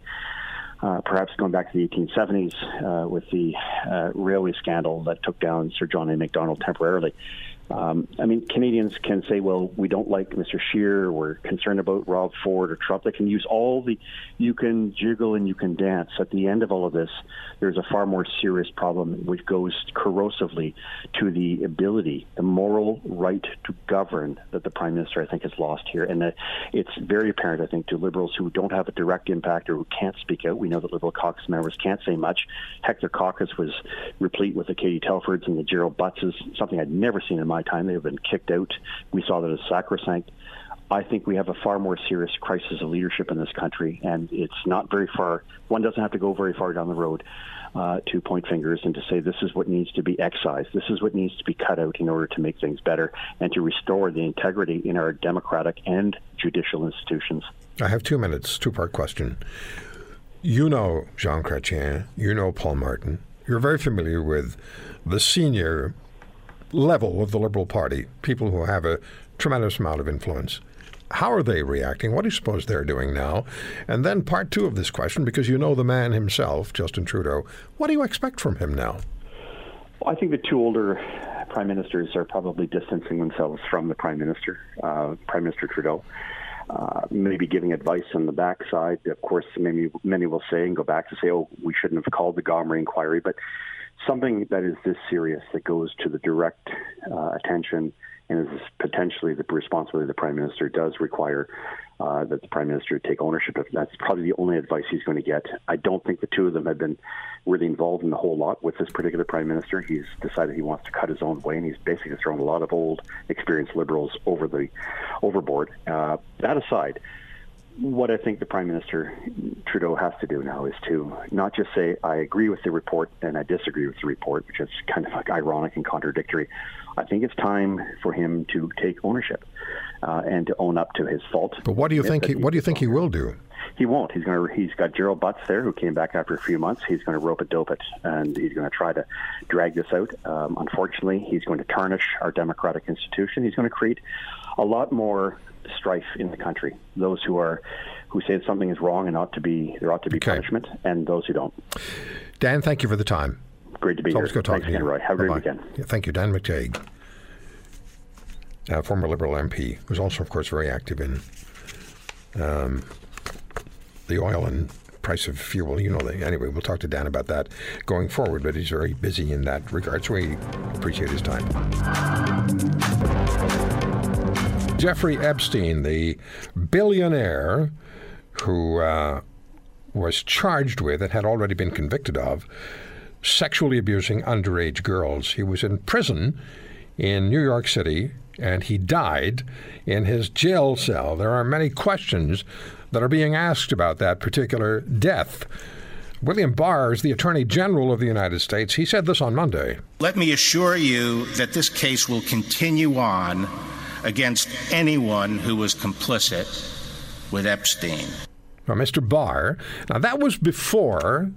uh, perhaps going back to the eighteen seventies uh, with the uh, railway scandal that took down Sir John A. Macdonald temporarily. Um, I mean, Canadians can say, well, we don't like Mister Scheer, we're concerned about Rob Ford or Trump. They can use all the, you can jiggle and you can dance. At the end of all of this, there's a far more serious problem which goes corrosively to the ability, the moral right to govern that the Prime Minister, I think, has lost here. And that it's very apparent, I think, to Liberals who don't have a direct impact or who can't speak out. We know that Liberal caucus members can't say much. Heck, their caucus was replete with the Katie Telfords and the Gerald Buttses, something I'd never seen in my time. They've been kicked out. We saw that as sacrosanct. I think we have a far more serious crisis of leadership in this country, and it's not very far. One doesn't have to go very far down the road uh, to point fingers and to say this is what needs to be excised. This is what needs to be cut out in order to make things better and to restore the integrity in our democratic and judicial institutions. I have two minutes, two-part question. You know Jean Chrétien. You know Paul Martin. You're very familiar with the senior level of the Liberal Party, people who have a tremendous amount of influence. How are they reacting? What do you suppose they're doing now? And then part two of this question, because you know the man himself, Justin Trudeau, what do you expect from him now? Well, I think the two older prime ministers are probably distancing themselves from the prime minister, uh, Prime Minister Trudeau. Uh, maybe giving advice on the backside. Of course, many, many will say and go back to say, oh, we shouldn't have called the Gomery Inquiry, but something that is this serious, that goes to the direct uh, attention and is potentially the responsibility of the Prime Minister, does require uh, that the Prime Minister take ownership of. That's probably the only advice he's going to get. I don't think the two of them have been really involved in a whole lot with this particular Prime Minister. He's decided he wants to cut his own way, and he's basically thrown a lot of old, experienced Liberals over the overboard. Uh, that aside, what I think the Prime Minister, Trudeau, has to do now is to not just say, I agree with the report and I disagree with the report, which is kind of like ironic and contradictory. I think it's time for him to take ownership uh, and to own up to his fault. But what do you think he, what do you think he will do? He won't. He's going to. He's got Gerald Butts there, who came back after a few months. He's going to rope a dope it, and he's going to try to drag this out. Um, unfortunately, he's going to tarnish our democratic institution. He's going to create a lot more strife in the country. Those who are, who say that something is wrong and ought to be, there ought to be okay. punishment, and those who don't. Dan, thank you for the time. Great to be here. It's always good talking to you. Again, Roy. Have a Bye-bye. Great weekend. Yeah, thank you, Dan McTeague, uh, former Liberal M P, who's also, of course, very active in um, the oil and price of fuel. You know, the, anyway, we'll talk to Dan about that going forward, but he's very busy in that regard, so we appreciate his time. Jeffrey Epstein, the billionaire who uh, was charged with and had already been convicted of sexually abusing underage girls. He was in prison in New York City, and he died in his jail cell. There are many questions that are being asked about that particular death. William Barr is the Attorney General of the United States. He said this on Monday. Let me assure you that this case will continue on against anyone who was complicit with Epstein. Now, Mister Barr, now that was before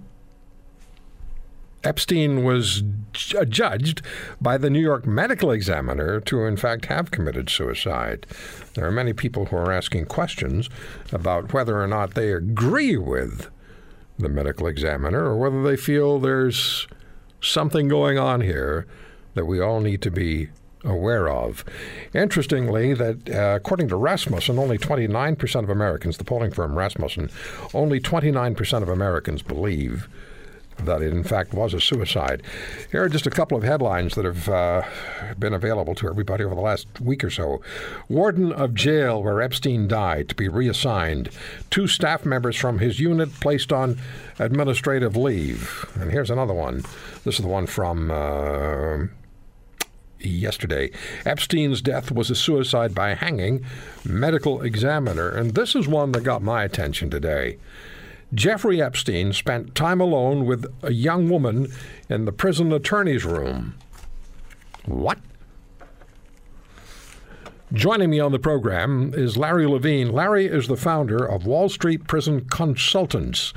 Epstein was ju- judged by the New York Medical Examiner to, in fact, have committed suicide. There are many people who are asking questions about whether or not they agree with the medical examiner or whether they feel there's something going on here that we all need to be aware of. Interestingly, that uh, according to Rasmussen, only twenty-nine percent of Americans, the polling firm Rasmussen, only twenty-nine percent of Americans believe that it in fact was a suicide. Here are just a couple of headlines that have uh, been available to everybody over the last week or so. Warden of jail where Epstein died to be reassigned. Two staff members from his unit placed on administrative leave. And here's another one. This is the one from Uh, yesterday. Epstein's death was a suicide by hanging, medical examiner. And this is one that got my attention today. Jeffrey Epstein spent time alone with a young woman in the prison attorney's room. What? Joining me on the program is Larry Levine. Larry is the founder of Wall Street Prison Consultants.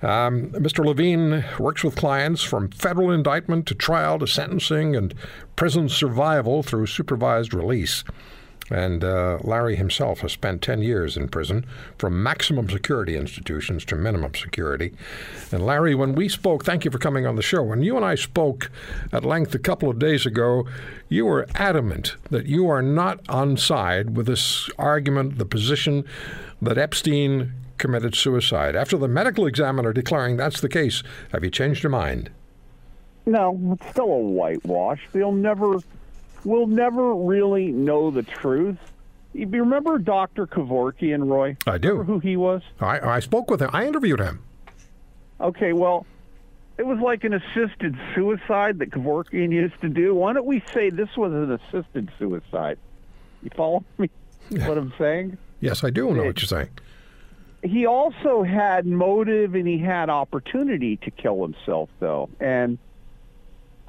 Um, Mister Levine works with clients from federal indictment to trial to sentencing and prison survival through supervised release. And uh, Larry himself has spent ten years in prison, from maximum security institutions to minimum security. And Larry, when we spoke, thank you for coming on the show. When you and I spoke at length a couple of days ago, you were adamant that you are not on side with this argument, the position that Epstein committed suicide. After the medical examiner declaring that's the case, have you changed your mind? No, it's still a whitewash. They'll never... We'll never really know the truth. You remember Doctor Kevorkian, Roy? I do. Remember who he was? I, I spoke with him. I interviewed him. Okay, well, it was like an assisted suicide that Kevorkian used to do. Why don't we say this was an assisted suicide? You follow me? Yeah. What I'm saying? Yes, I do know it, what you're saying. He also had motive and he had opportunity to kill himself, though. And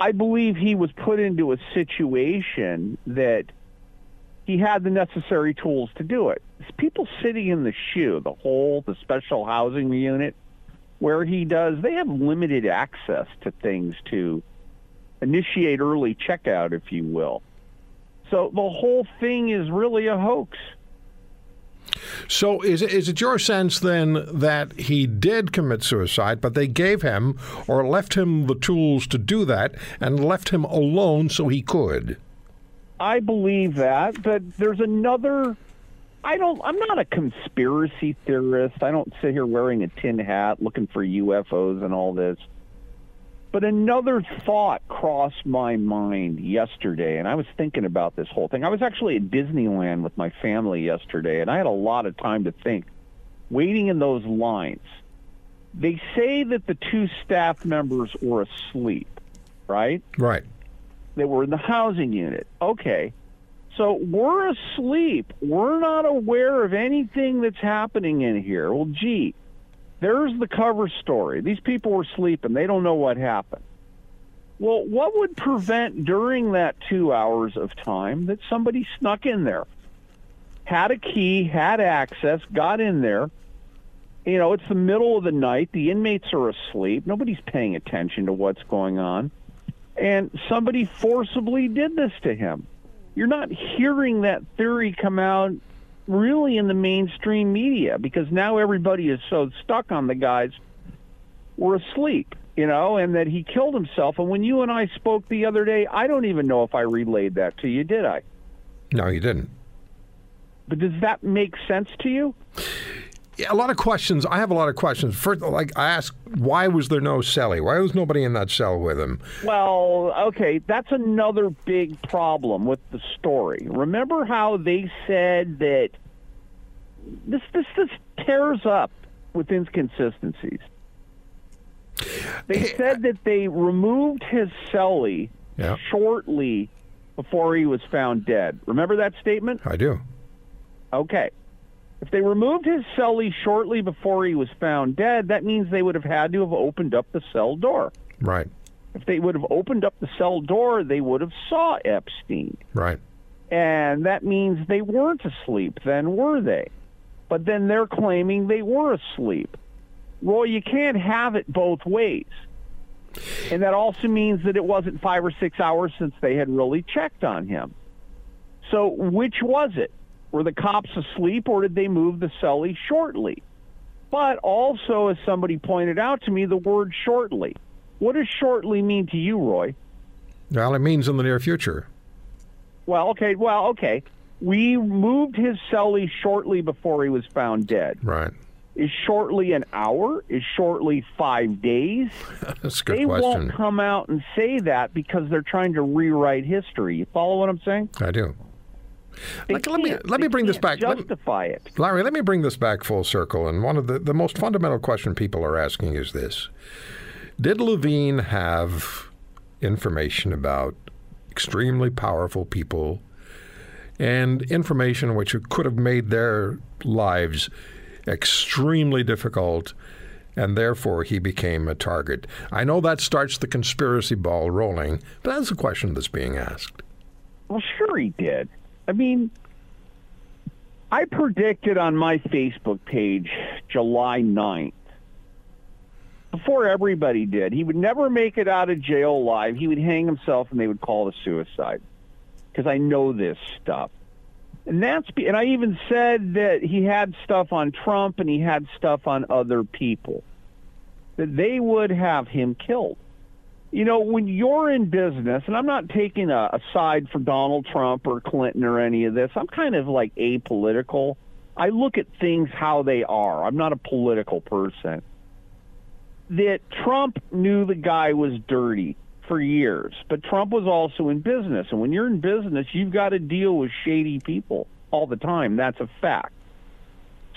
I believe he was put into a situation that he had the necessary tools to do it. It's people sitting in the shoe, the whole, the special housing unit, where he does, they have limited access to things to initiate early checkout, if you will. So the whole thing is really a hoax. So is it, is it your sense then that he did commit suicide, but they gave him or left him the tools to do that and left him alone so he could? I believe that, but there's another, I don't, I'm not a conspiracy theorist. I don't sit here wearing a tin hat looking for U F Os and all this. But another thought crossed my mind yesterday, and I was thinking about this whole thing. I was actually at Disneyland with my family yesterday, and I had a lot of time to think, waiting in those lines. They say that the two staff members were asleep, right? Right. They were in the housing unit. Okay. So we're asleep. We're not aware of anything that's happening in here. Well, gee. There's the cover story. These people were sleeping. They don't know what happened. Well, what would prevent during that two hours of time that somebody snuck in there, had a key, had access, got in there? You know, it's the middle of the night. The inmates are asleep. Nobody's paying attention to what's going on. And somebody forcibly did this to him. You're not hearing that theory come out really in the mainstream media, because now everybody is so stuck on the guys were asleep, you know, and that he killed himself. And when you and I spoke the other day, I don't even know if I relayed that to you, did I? No, you didn't. But does that make sense to you? Yeah, a lot of questions. I have a lot of questions. First, like I asked, why was there no cellie? Why was nobody in that cell with him? Well, okay, that's another big problem with the story. Remember how they said that this this this tears up with inconsistencies. They hey, said that they removed his cellie yeah. shortly before he was found dead. Remember that statement? I do. Okay. If they removed his cellie shortly before he was found dead, that means they would have had to have opened up the cell door. Right. If they would have opened up the cell door, they would have saw Epstein. Right. And that means they weren't asleep then, were they? But then they're claiming they were asleep. Well, you can't have it both ways. And that also means that it wasn't five or six hours since they had really checked on him. So which was it? Were the cops asleep, or did they move the cellie shortly? But also, as somebody pointed out to me, the word shortly. What does shortly mean to you, Roy? Well, it means in the near future. Well, okay, well, okay. We moved his cellie shortly before he was found dead. Right. Is shortly an hour? Is shortly five days? That's a good they question. They won't come out and say that because they're trying to rewrite history. You follow what I'm saying? I do. Like, let me let me bring this back. Justify it, Larry. Let me bring this back full circle. And one of the, the most fundamental question people are asking is this: did Levine have information about extremely powerful people and information which could have made their lives extremely difficult and therefore he became a target. I know that starts the conspiracy ball rolling, but that's the question that's being asked. Well, sure he did. I mean, I predicted on my Facebook page July ninth, before everybody did, he would never make it out of jail alive. He would hang himself and they would call it a suicide, because I know this stuff. And that's, and I even said that he had stuff on Trump and he had stuff on other people, that they would have him killed. You know, when you're in business, and I'm not taking a, a side for Donald Trump or Clinton or any of this, I'm kind of like apolitical. I look at things how they are. I'm not a political person. That Trump knew the guy was dirty for years, but Trump was also in business. And when you're in business, you've got to deal with shady people all the time. That's a fact.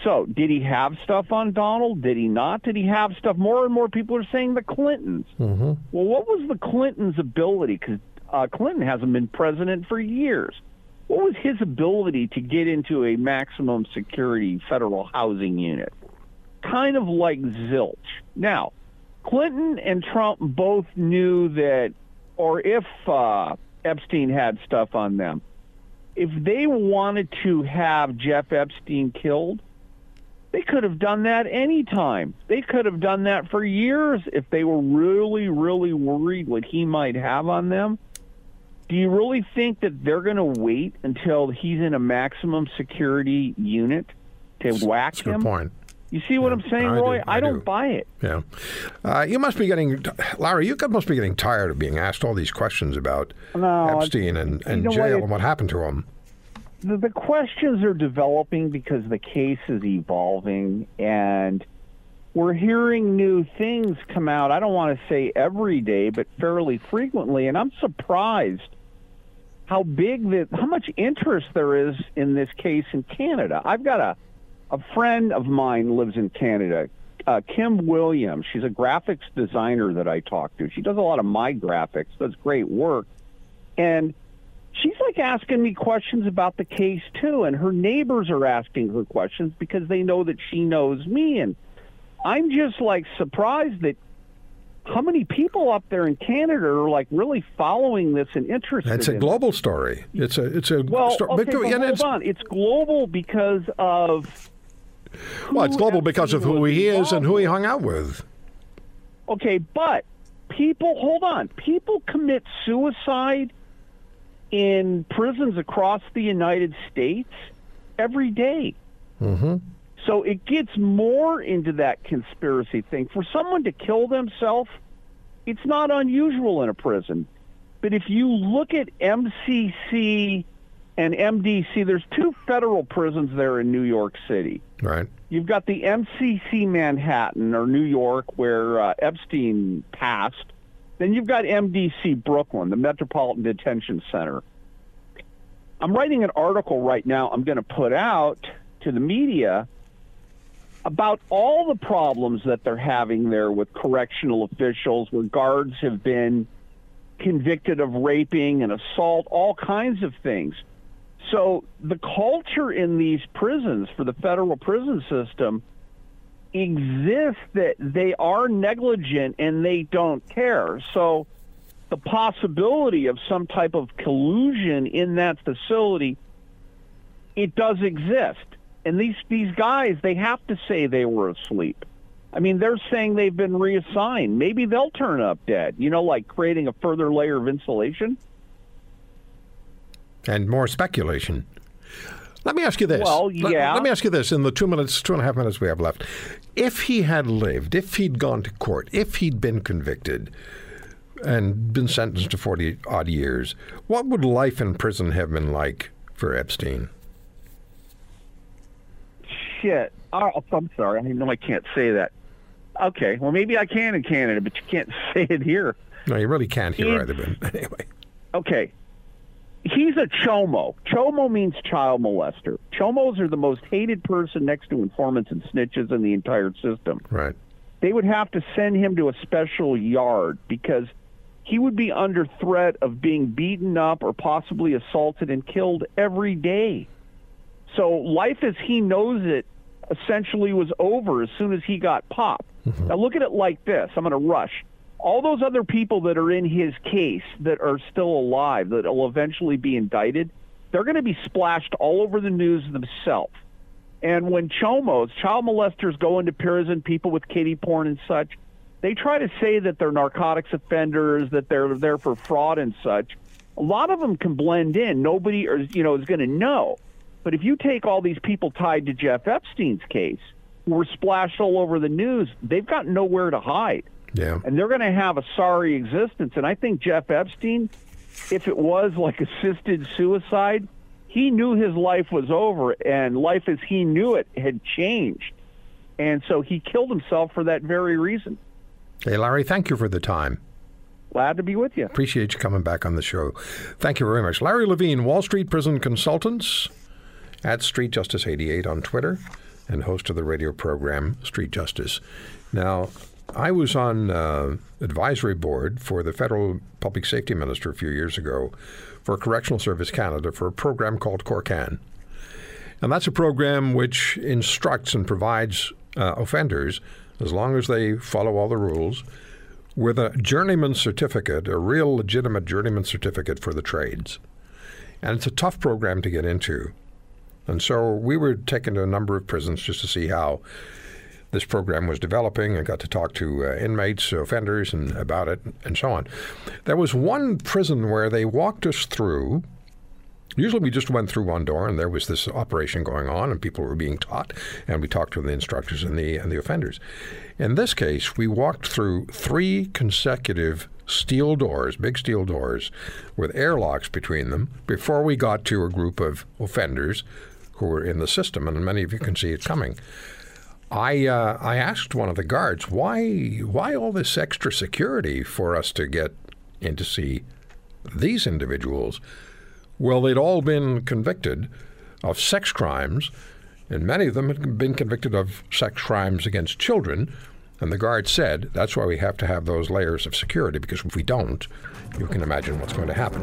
So did he have stuff on Donald? Did he not? Did he have stuff? More and more people are saying the Clintons. Mm-hmm. Well, what was the Clintons' ability? Because uh, Clinton hasn't been president for years. What was his ability to get into a maximum security federal housing unit? Kind of like zilch. Now, Clinton and Trump both knew that, or if uh, Epstein had stuff on them, if they wanted to have Jeff Epstein killed, they could have done that anytime. They could have done that for years if they were really, really worried what he might have on them. Do you really think that they're going to wait until he's in a maximum security unit to whack him? That's a good point. You see what yeah, I'm saying, Roy? I, do, I, I don't do. buy it. Yeah. Uh, you must be getting, Larry, you must be getting tired of being asked all these questions about no, Epstein and, and you know jail what, and what happened to him. The, the questions are developing because the case is evolving, and we're hearing new things come out. I don't want to say every day, but fairly frequently, and I'm surprised how big that, how much interest there is in this case in Canada. I've got a A friend of mine lives in Canada, uh, Kim Williams. She's a graphics designer that I talk to. She does a lot of my graphics, does great work. And she's like asking me questions about the case too. And her neighbors are asking her questions because they know that she knows me. And I'm just like surprised that how many people up there in Canada are like really following this and interested in it. It's a global story. It's a, it's a, well, story. Okay, but hold it's, on. It's global because of, well, it's global because of who he is and who he hung out with. Okay, but people, hold on. People commit suicide in prisons across the United States every day. Mm-hmm. So it gets more into that conspiracy thing. For someone to kill themselves, it's not unusual in a prison. But if you look at M C C and M D C, there's two federal prisons there in New York City. Right. You've got the M C C Manhattan or New York where uh, Epstein passed. Then you've got M D C Brooklyn, the Metropolitan Detention Center. I'm writing an article right now I'm going to put out to the media about all the problems that they're having there with correctional officials, where guards have been convicted of raping and assault, all kinds of things. So the culture in these prisons for the federal prison system exists that they are negligent and they don't care. So the possibility of some type of collusion in that facility, it does exist. And these, these guys, they have to say they were asleep. I mean, they're saying they've been reassigned. Maybe they'll turn up dead, you know, like creating a further layer of insulation. And more speculation. Let me ask you this. Well, yeah. Let, let me ask you this in the two minutes, two and a half minutes we have left. If he had lived, if he'd gone to court, if he'd been convicted and been sentenced to forty-odd years, what would life in prison have been like for Epstein? Shit. Oh, I'm sorry. I know I can't say that. Okay. Well, maybe I can in Canada, but you can't say it here. No, you really can't here it's, either, but anyway. Okay. He's a chomo. Chomo means child molester. Chomos are the most hated person next to informants and snitches in the entire system. Right. They would have to send him to a special yard because he would be under threat of being beaten up or possibly assaulted and killed every day. So life as he knows it essentially was over as soon as he got popped. Mm-hmm. Now look at it like this. I'm going to rush. All those other people that are in his case that are still alive, that will eventually be indicted, they're going to be splashed all over the news themselves. And when chomos, child molesters, go into prison, people with kiddie porn and such, they try to say that they're narcotics offenders, that they're there for fraud and such. A lot of them can blend in. Nobody is, you know, is going to know. But if you take all these people tied to Jeff Epstein's case, who were splashed all over the news, they've got nowhere to hide. Yeah. And they're going to have a sorry existence. And I think Jeff Epstein, if it was like assisted suicide, he knew his life was over, and life as he knew it had changed. And so he killed himself for that very reason. Hey, Larry, thank you for the time. Glad to be with you. Appreciate you coming back on the show. Thank you very much. Larry Levine, Wall Street Prison Consultants, at Street Justice eighty-eight on Twitter, and host of the radio program Street Justice. Now, I was on uh, advisory board for the federal public safety minister a few years ago for Correctional Service Canada for a program called CORCAN. And that's a program which instructs and provides uh, offenders, as long as they follow all the rules, with a journeyman certificate, a real legitimate journeyman certificate for the trades. And it's a tough program to get into. And so we were taken to a number of prisons just to see how this program was developing. I got to talk to uh, inmates, offenders, and about it, and so on. There was one prison where they walked us through. Usually we just went through one door, and there was this operation going on, and people were being taught, and we talked to the instructors and the, and the offenders. In this case, we walked through three consecutive steel doors, big steel doors, with airlocks between them, before we got to a group of offenders who were in the system, and many of you can see it coming. I uh, I asked one of the guards, why why all this extra security for us to get in to see these individuals? Well, they'd all been convicted of sex crimes, and many of them had been convicted of sex crimes against children. And the guard said, that's why we have to have those layers of security, because if we don't, you can imagine what's going to happen.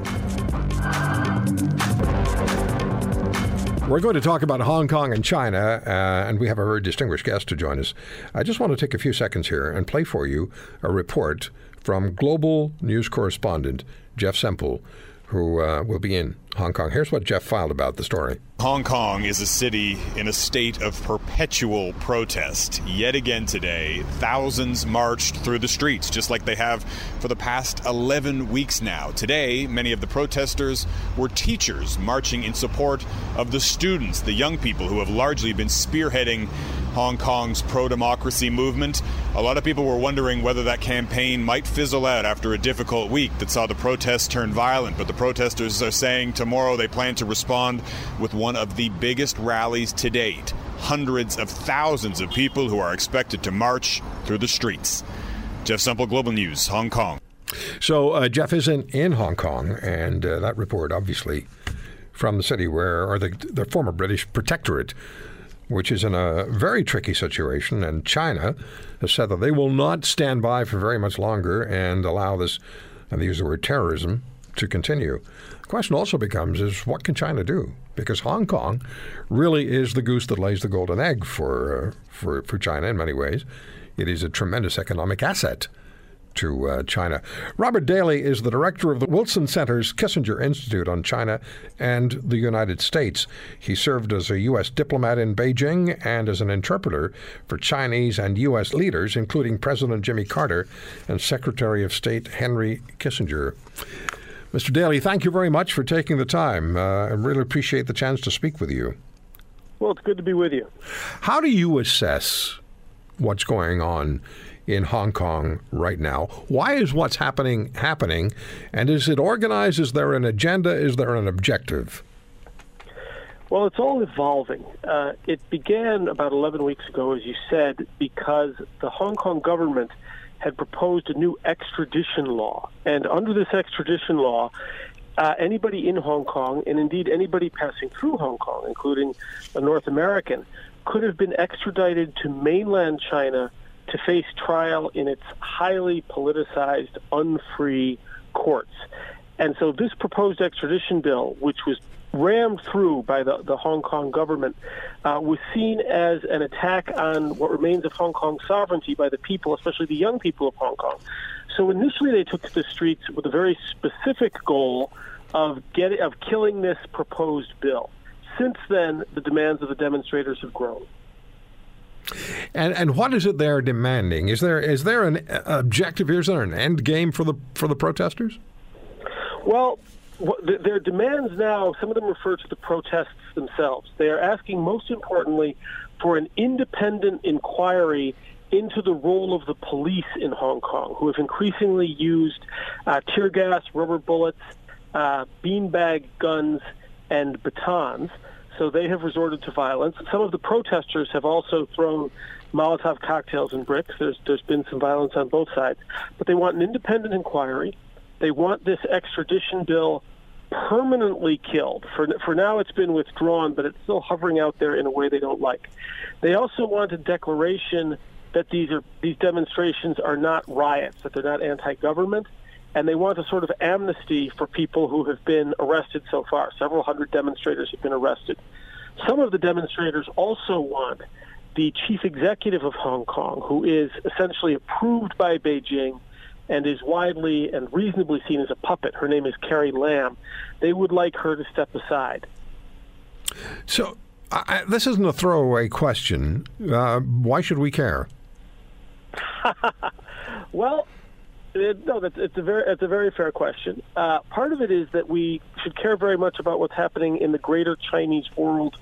We're going to talk about Hong Kong and China, uh, and we have a very distinguished guest to join us. I just want to take a few seconds here and play for you a report from Global News correspondent Jeff Semple, who uh, will be in Hong Kong. Here's what Jeff filed about the story. Hong Kong is a city in a state of perpetual protest. Yet again today, thousands marched through the streets, just like they have for the past eleven weeks now. Today, many of the protesters were teachers marching in support of the students, the young people who have largely been spearheading Hong Kong's pro-democracy movement. A lot of people were wondering whether that campaign might fizzle out after a difficult week that saw the protests turn violent, but the protesters are saying tomorrow they plan to respond with one of the biggest rallies to date. Hundreds of thousands of people who are expected to march through the streets. Jeff Semple, Global News, Hong Kong. So uh, Jeff isn't in Hong Kong, and uh, that report, obviously, from the city where, or the, the former British protectorate, which is in a very tricky situation, and China has said that they will not stand by for very much longer and allow this, and they use the word terrorism, to continue. The question also becomes is, what can China do? Because Hong Kong really is the goose that lays the golden egg for uh, for, for China in many ways. It is a tremendous economic asset to uh, China. Robert Daly is the director of the Wilson Center's Kissinger Institute on China and the United States. He served as a U S diplomat in Beijing and as an interpreter for Chinese and U S leaders, including President Jimmy Carter and Secretary of State Henry Kissinger. Mister Daly, thank you very much for taking the time. Uh, I really appreciate the chance to speak with you. Well, it's good to be with you. How do you assess what's going on in Hong Kong right now? Why is what's happening happening? And is it organized? Is there an agenda? Is there an objective? Well, it's all evolving. Uh, it began about eleven weeks ago, as you said, because the Hong Kong government had proposed a new extradition law. And under this extradition law, uh, anybody in Hong Kong, and indeed anybody passing through Hong Kong, including a North American, could have been extradited to mainland China to face trial in its highly politicized, unfree courts. And so this proposed extradition bill, which was rammed through by the, the Hong Kong government uh, was seen as an attack on what remains of Hong Kong's sovereignty by the people, especially the young people of Hong Kong. So initially they took to the streets with a very specific goal of getting, of killing this proposed bill. Since then, the demands of the demonstrators have grown. And and what is it they're demanding? Is there is there an objective here? Is there an end game for the for the protesters? Well, their demands now, some of them refer to the protests themselves. They are asking, most importantly, for an independent inquiry into the role of the police in Hong Kong, who have increasingly used uh, tear gas, rubber bullets, uh, beanbag guns, and batons. So they have resorted to violence. Some of the protesters have also thrown Molotov cocktails and bricks. There's, there's been some violence on both sides. But they want an independent inquiry. They want this extradition bill permanently killed. For, for now, it's been withdrawn, but it's still hovering out there in a way they don't like. They also want a declaration that these are these demonstrations are not riots, that they're not anti-government. And they want a sort of amnesty for people who have been arrested so far. Several hundred demonstrators have been arrested. Some of the demonstrators also want the chief executive of Hong Kong, who is essentially approved by Beijing and is widely and reasonably seen as a puppet. Her name is Carrie Lam. They would like her to step aside. So I, this isn't a throwaway question. Uh, why should we care? Well... No, that's, it's a very, it's a very fair question. Uh, part of it is that we should care very much about what's happening in the greater Chinese world,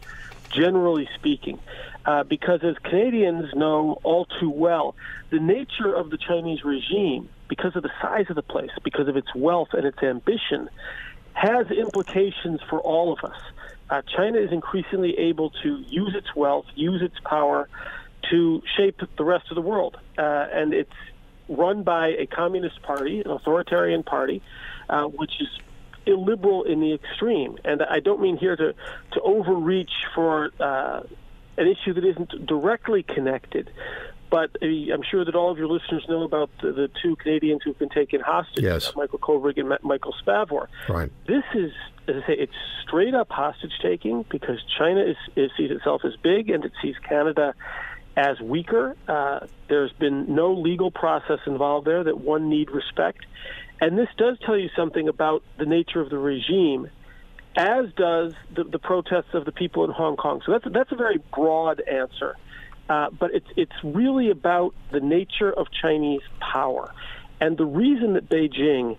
generally speaking, uh, because as Canadians know all too well, the nature of the Chinese regime, because of the size of the place, because of its wealth and its ambition, has implications for all of us. Uh, China is increasingly able to use its wealth, use its power to shape the rest of the world, uh, and it's run by a communist party, an authoritarian party, uh, which is illiberal in the extreme. And I don't mean here to, to overreach for uh, an issue that isn't directly connected, but I'm sure that all of your listeners know about the, the two Canadians who've been taken hostage, yes. Michael Kovrig and Ma- Michael Spavor. Right. This is, as I say, it's straight-up hostage-taking because China is, is, sees itself as big and it sees Canada as weaker. Uh, there's been no legal process involved there that one need respect. And this does tell you something about the nature of the regime, as does the, the protests of the people in Hong Kong. So that's, that's a very broad answer. Uh, but it's, it's really about the nature of Chinese power. And the reason that Beijing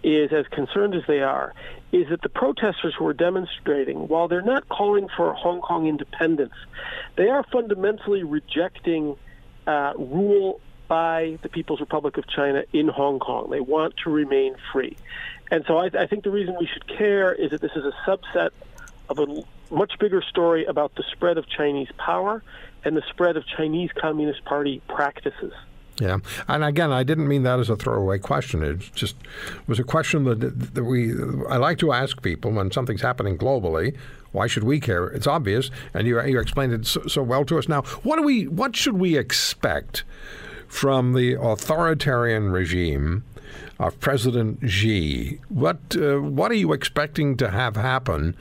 is as concerned as they are is that the protesters who are demonstrating, while they're not calling for Hong Kong independence, they are fundamentally rejecting uh, rule by the People's Republic of China in Hong Kong. They want to remain free. And so I, I think the reason we should care is that this is a subset of a much bigger story about the spread of Chinese power and the spread of Chinese Communist Party practices. Yeah, and again, I didn't mean that as a throwaway question. It just was a question that, that we I like to ask people when something's happening globally. Why should we care? It's obvious, and you you explained it so, so well to us. Now, what do we what should we expect from the authoritarian regime of President Xi? What uh, what are you expecting to have happen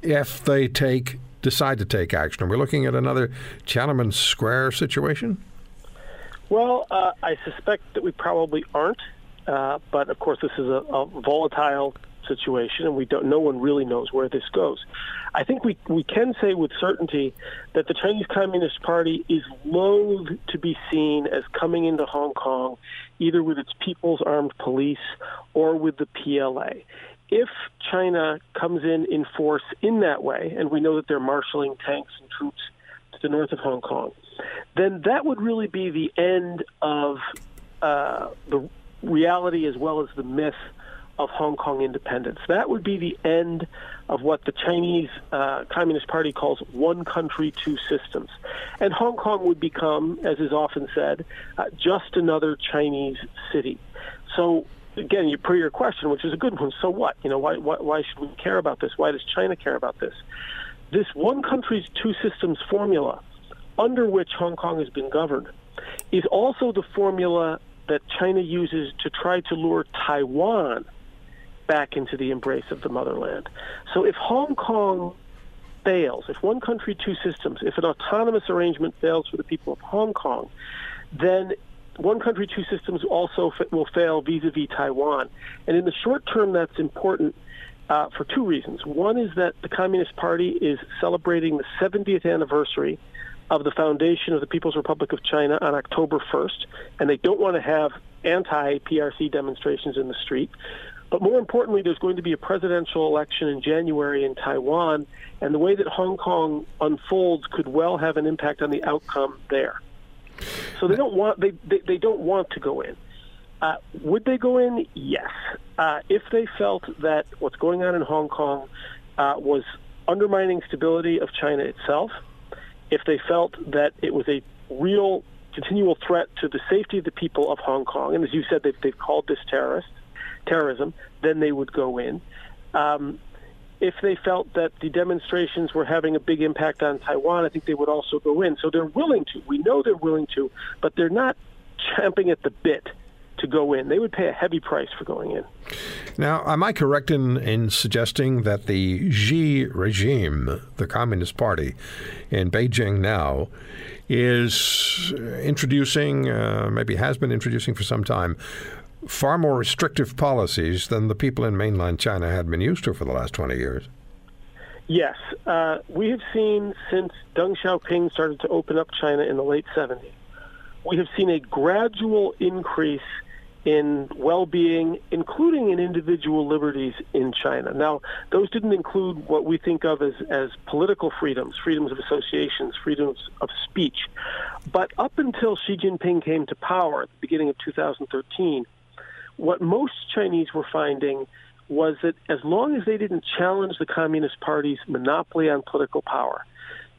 if they take decide to take action? Are we looking at another Tiananmen Square situation? Well, uh, I suspect that we probably aren't, uh, but of course this is a, a volatile situation, and we don't. No one really knows where this goes. I think we we can say with certainty that the Chinese Communist Party is loath to be seen as coming into Hong Kong, either with its People's Armed Police or with the P L A. If China comes in in force in that way, and we know that they're marshaling tanks and troops to the north of Hong Kong, then that would really be the end of uh, the reality as well as the myth of Hong Kong independence. That would be the end of what the Chinese uh, Communist Party calls one country, two systems. And Hong Kong would become, as is often said, uh, just another Chinese city. So again, you per your question, which is a good one, so what? You know, why, why, why should we care about this? Why does China care about this? This one country, two systems formula under which Hong Kong has been governed, is also the formula that China uses to try to lure Taiwan back into the embrace of the motherland. So if Hong Kong fails, if one country, two systems, if an autonomous arrangement fails for the people of Hong Kong, then one country, two systems also f- will fail vis-a-vis Taiwan. And in the short term, that's important uh, for two reasons. One is that the Communist Party is celebrating the seventieth anniversary of the foundation of the People's Republic of China on October first, and they don't want to have anti-P R C demonstrations in the street. But more importantly, there's going to be a presidential election in January in Taiwan, and the way that Hong Kong unfolds could well have an impact on the outcome there. So they don't want they, they, they don't want to go in. Uh, would they go in? Yes. Uh, if they felt that what's going on in Hong Kong uh, was undermining stability of China itself, if they felt that it was a real continual threat to the safety of the people of Hong Kong, and as you said, they've, they've called this terrorist, terrorism, then they would go in. Um, if they felt that the demonstrations were having a big impact on Taiwan, I think they would also go in. So they're willing to. We know they're willing to, but they're not champing at the bit to go in. They would pay a heavy price for going in. Now, am I correct in, in suggesting that the Xi regime, the Communist Party in Beijing now, is introducing, uh, maybe has been introducing for some time, far more restrictive policies than the people in mainland China had been used to for the last twenty years? Yes. Uh, we have seen, since Deng Xiaoping started to open up China in the late seventies, we have seen a gradual increase in well-being, including in individual liberties in China. Now, those didn't include what we think of as, as political freedoms, freedoms of associations, freedoms of speech. But up until Xi Jinping came to power at the beginning of two thousand thirteen, what most Chinese were finding was that as long as they didn't challenge the Communist Party's monopoly on political power,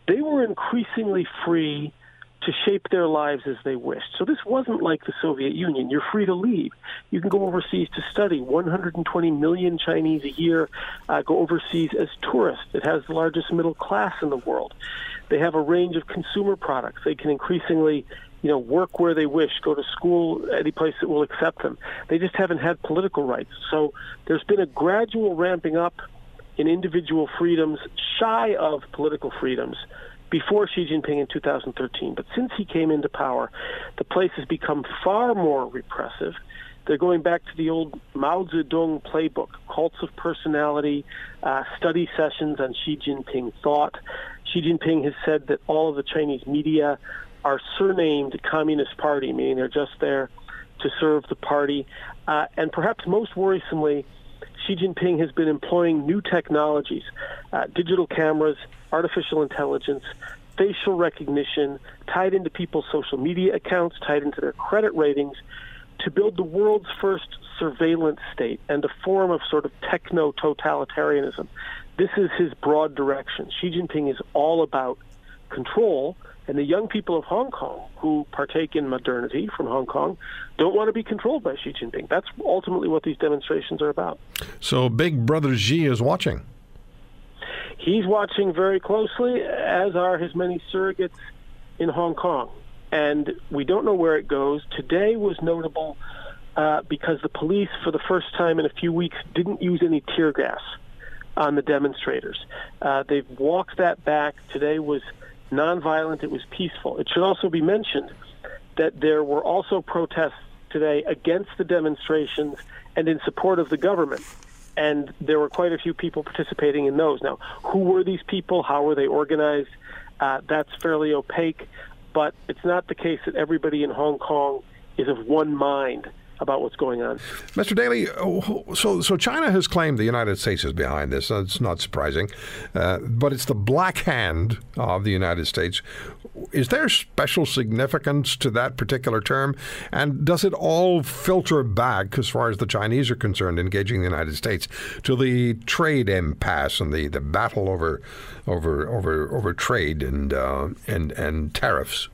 they were increasingly free to shape their lives as they wished. So this wasn't like the Soviet Union. You're free to leave. You can go overseas to study. one hundred twenty million Chinese a year uh, go overseas as tourists. It has the largest middle class in the world. They have a range of consumer products. They can increasingly, you know, work where they wish, go to school, any place that will accept them. They just haven't had political rights. So there's been a gradual ramping up in individual freedoms, shy of political freedoms, before Xi Jinping in two thousand thirteen. But since he came into power, the place has become far more repressive. They're going back to the old Mao Zedong playbook, cults of personality, uh, study sessions on Xi Jinping thought. Xi Jinping has said that all of the Chinese media are surnamed Communist Party, meaning they're just there to serve the party. Uh, and perhaps most worrisomely, Xi Jinping has been employing new technologies, uh, digital cameras, artificial intelligence, facial recognition, tied into people's social media accounts, tied into their credit ratings, to build the world's first surveillance state and a form of sort of techno-totalitarianism. This is his broad direction. Xi Jinping is all about control, and the young people of Hong Kong who partake in modernity from Hong Kong don't want to be controlled by Xi Jinping. That's ultimately what these demonstrations are about. So Big Brother Xi is watching. He's watching very closely, as are his many surrogates in Hong Kong. And we don't know where it goes. Today was notable uh, because the police, for the first time in a few weeks, didn't use any tear gas on the demonstrators. Uh, they've walked that back. Today was nonviolent. It was peaceful. It should also be mentioned that there were also protests today against the demonstrations and in support of the government. And there were quite a few people participating in those. Now, who were these people? How were they organized? Uh, that's fairly opaque. But it's not the case that everybody in Hong Kong is of one mind about what's going on. Mister Daly, so so China has claimed the United States is behind this. That's not surprising. Uh, but it's the black hand of the United States. Is there special significance to that particular term? And does it all filter back, as far as the Chinese are concerned, engaging the United States, to the trade impasse and the, the battle over over over over trade and uh, and and tariffs?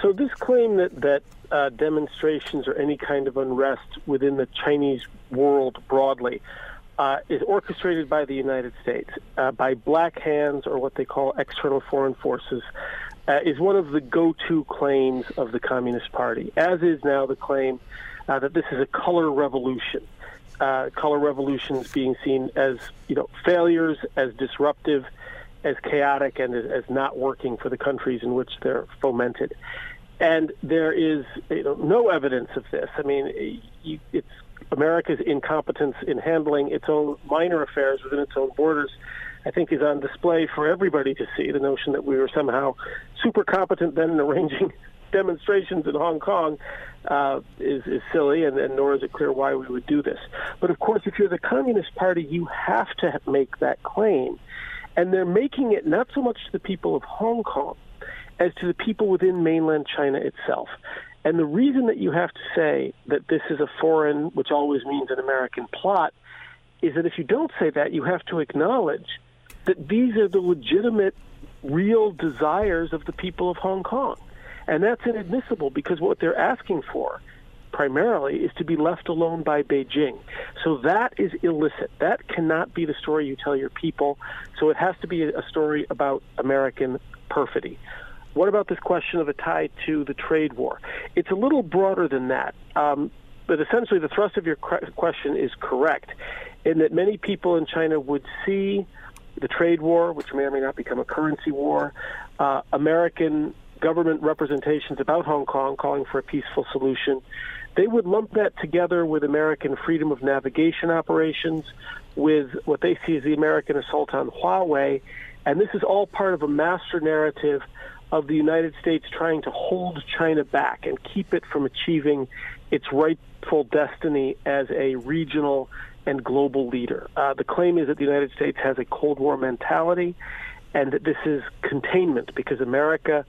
So this claim that that Uh, demonstrations or any kind of unrest within the Chinese world broadly uh, is orchestrated by the United States, uh, by black hands, or what they call external foreign forces, uh, is one of the go-to claims of the Communist Party, as is now the claim uh, that this is a color revolution. uh, color revolutions being seen as, you know, failures, as disruptive, as chaotic, and as not working for the countries in which they're fomented. And there is, you know, no evidence of this. I mean, it's America's incompetence in handling its own minor affairs within its own borders, I think, is on display for everybody to see. The notion that we were somehow super competent then in arranging demonstrations in Hong Kong uh, is, is silly, and, and nor is it clear why we would do this. But, of course, if you're the Communist Party, you have to make that claim. And they're making it not so much to the people of Hong Kong as to the people within mainland China itself. And the reason that you have to say that this is a foreign, which always means an American plot, is that if you don't say that, you have to acknowledge that these are the legitimate, real desires of the people of Hong Kong. And that's inadmissible, because what they're asking for, primarily, is to be left alone by Beijing. So that is illicit. That cannot be the story you tell your people. So it has to be a story about American perfidy. What about this question of a tie to the trade war? It's a little broader than that. Um, but essentially, the thrust of your question is correct, in that many people in China would see the trade war, which may or may not become a currency war, uh, American government representations about Hong Kong calling for a peaceful solution. They would lump that together with American freedom of navigation operations, with what they see as the American assault on Huawei. And this is all part of a master narrative of the United States trying to hold China back and keep it from achieving its rightful destiny as a regional and global leader. Uh, the claim is that the United States has a Cold War mentality, and that this is containment because America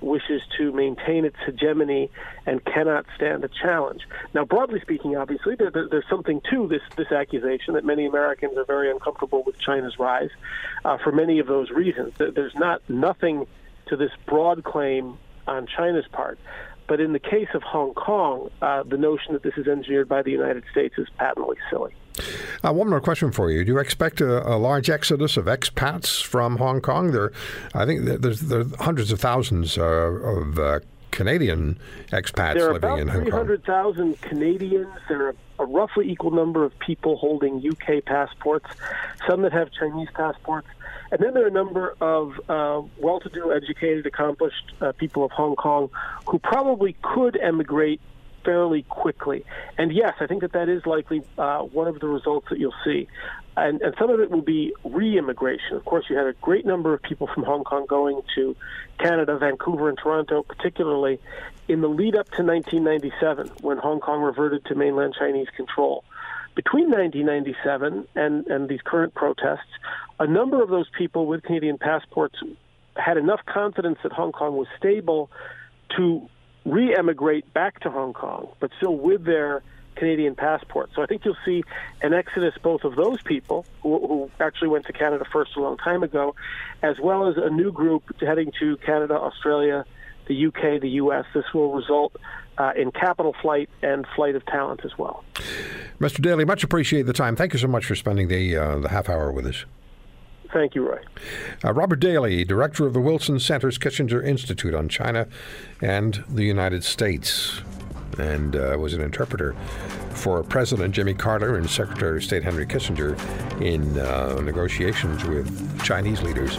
wishes to maintain its hegemony and cannot stand a challenge. Now, broadly speaking, obviously, there, there, there's something to this, this accusation that many Americans are very uncomfortable with China's rise uh, for many of those reasons. There's not nothing to this broad claim on China's part. But in the case of Hong Kong, uh, the notion that this is engineered by the United States is patently silly. Uh, one more question for you. Do you expect a, a large exodus of expats from Hong Kong? There, I think there's, there's hundreds of thousands uh, of uh, Canadian expats living in Hong Kong. There are about three hundred thousand Canadians. There are a roughly equal number of people holding U K passports, some that have Chinese passports. And then there are a number of uh, well-to-do, educated, accomplished uh, people of Hong Kong who probably could emigrate fairly quickly. And yes, I think that that is likely uh, one of the results that you'll see. And, and some of it will be re-immigration. Of course, you had a great number of people from Hong Kong going to Canada, Vancouver, and Toronto, particularly in the lead-up to nineteen ninety-seven, when Hong Kong reverted to mainland Chinese control. Between nineteen ninety-seven and, and these current protests, a number of those people with Canadian passports had enough confidence that Hong Kong was stable to re-emigrate back to Hong Kong, but still with their Canadian passport. So I think you'll see an exodus both of those people who, who actually went to Canada first a long time ago, as well as a new group heading to Canada, Australia, the U K, the U S. This will result uh, in capital flight and flight of talent as well. Mister Daly, much appreciate the time. Thank you so much for spending the, uh, the half hour with us. Thank you, Roy. Uh, Robert Daly, director of the Wilson Center's Kissinger Institute on China and the United States, and uh, was an interpreter for President Jimmy Carter and Secretary of State Henry Kissinger in uh, negotiations with Chinese leaders.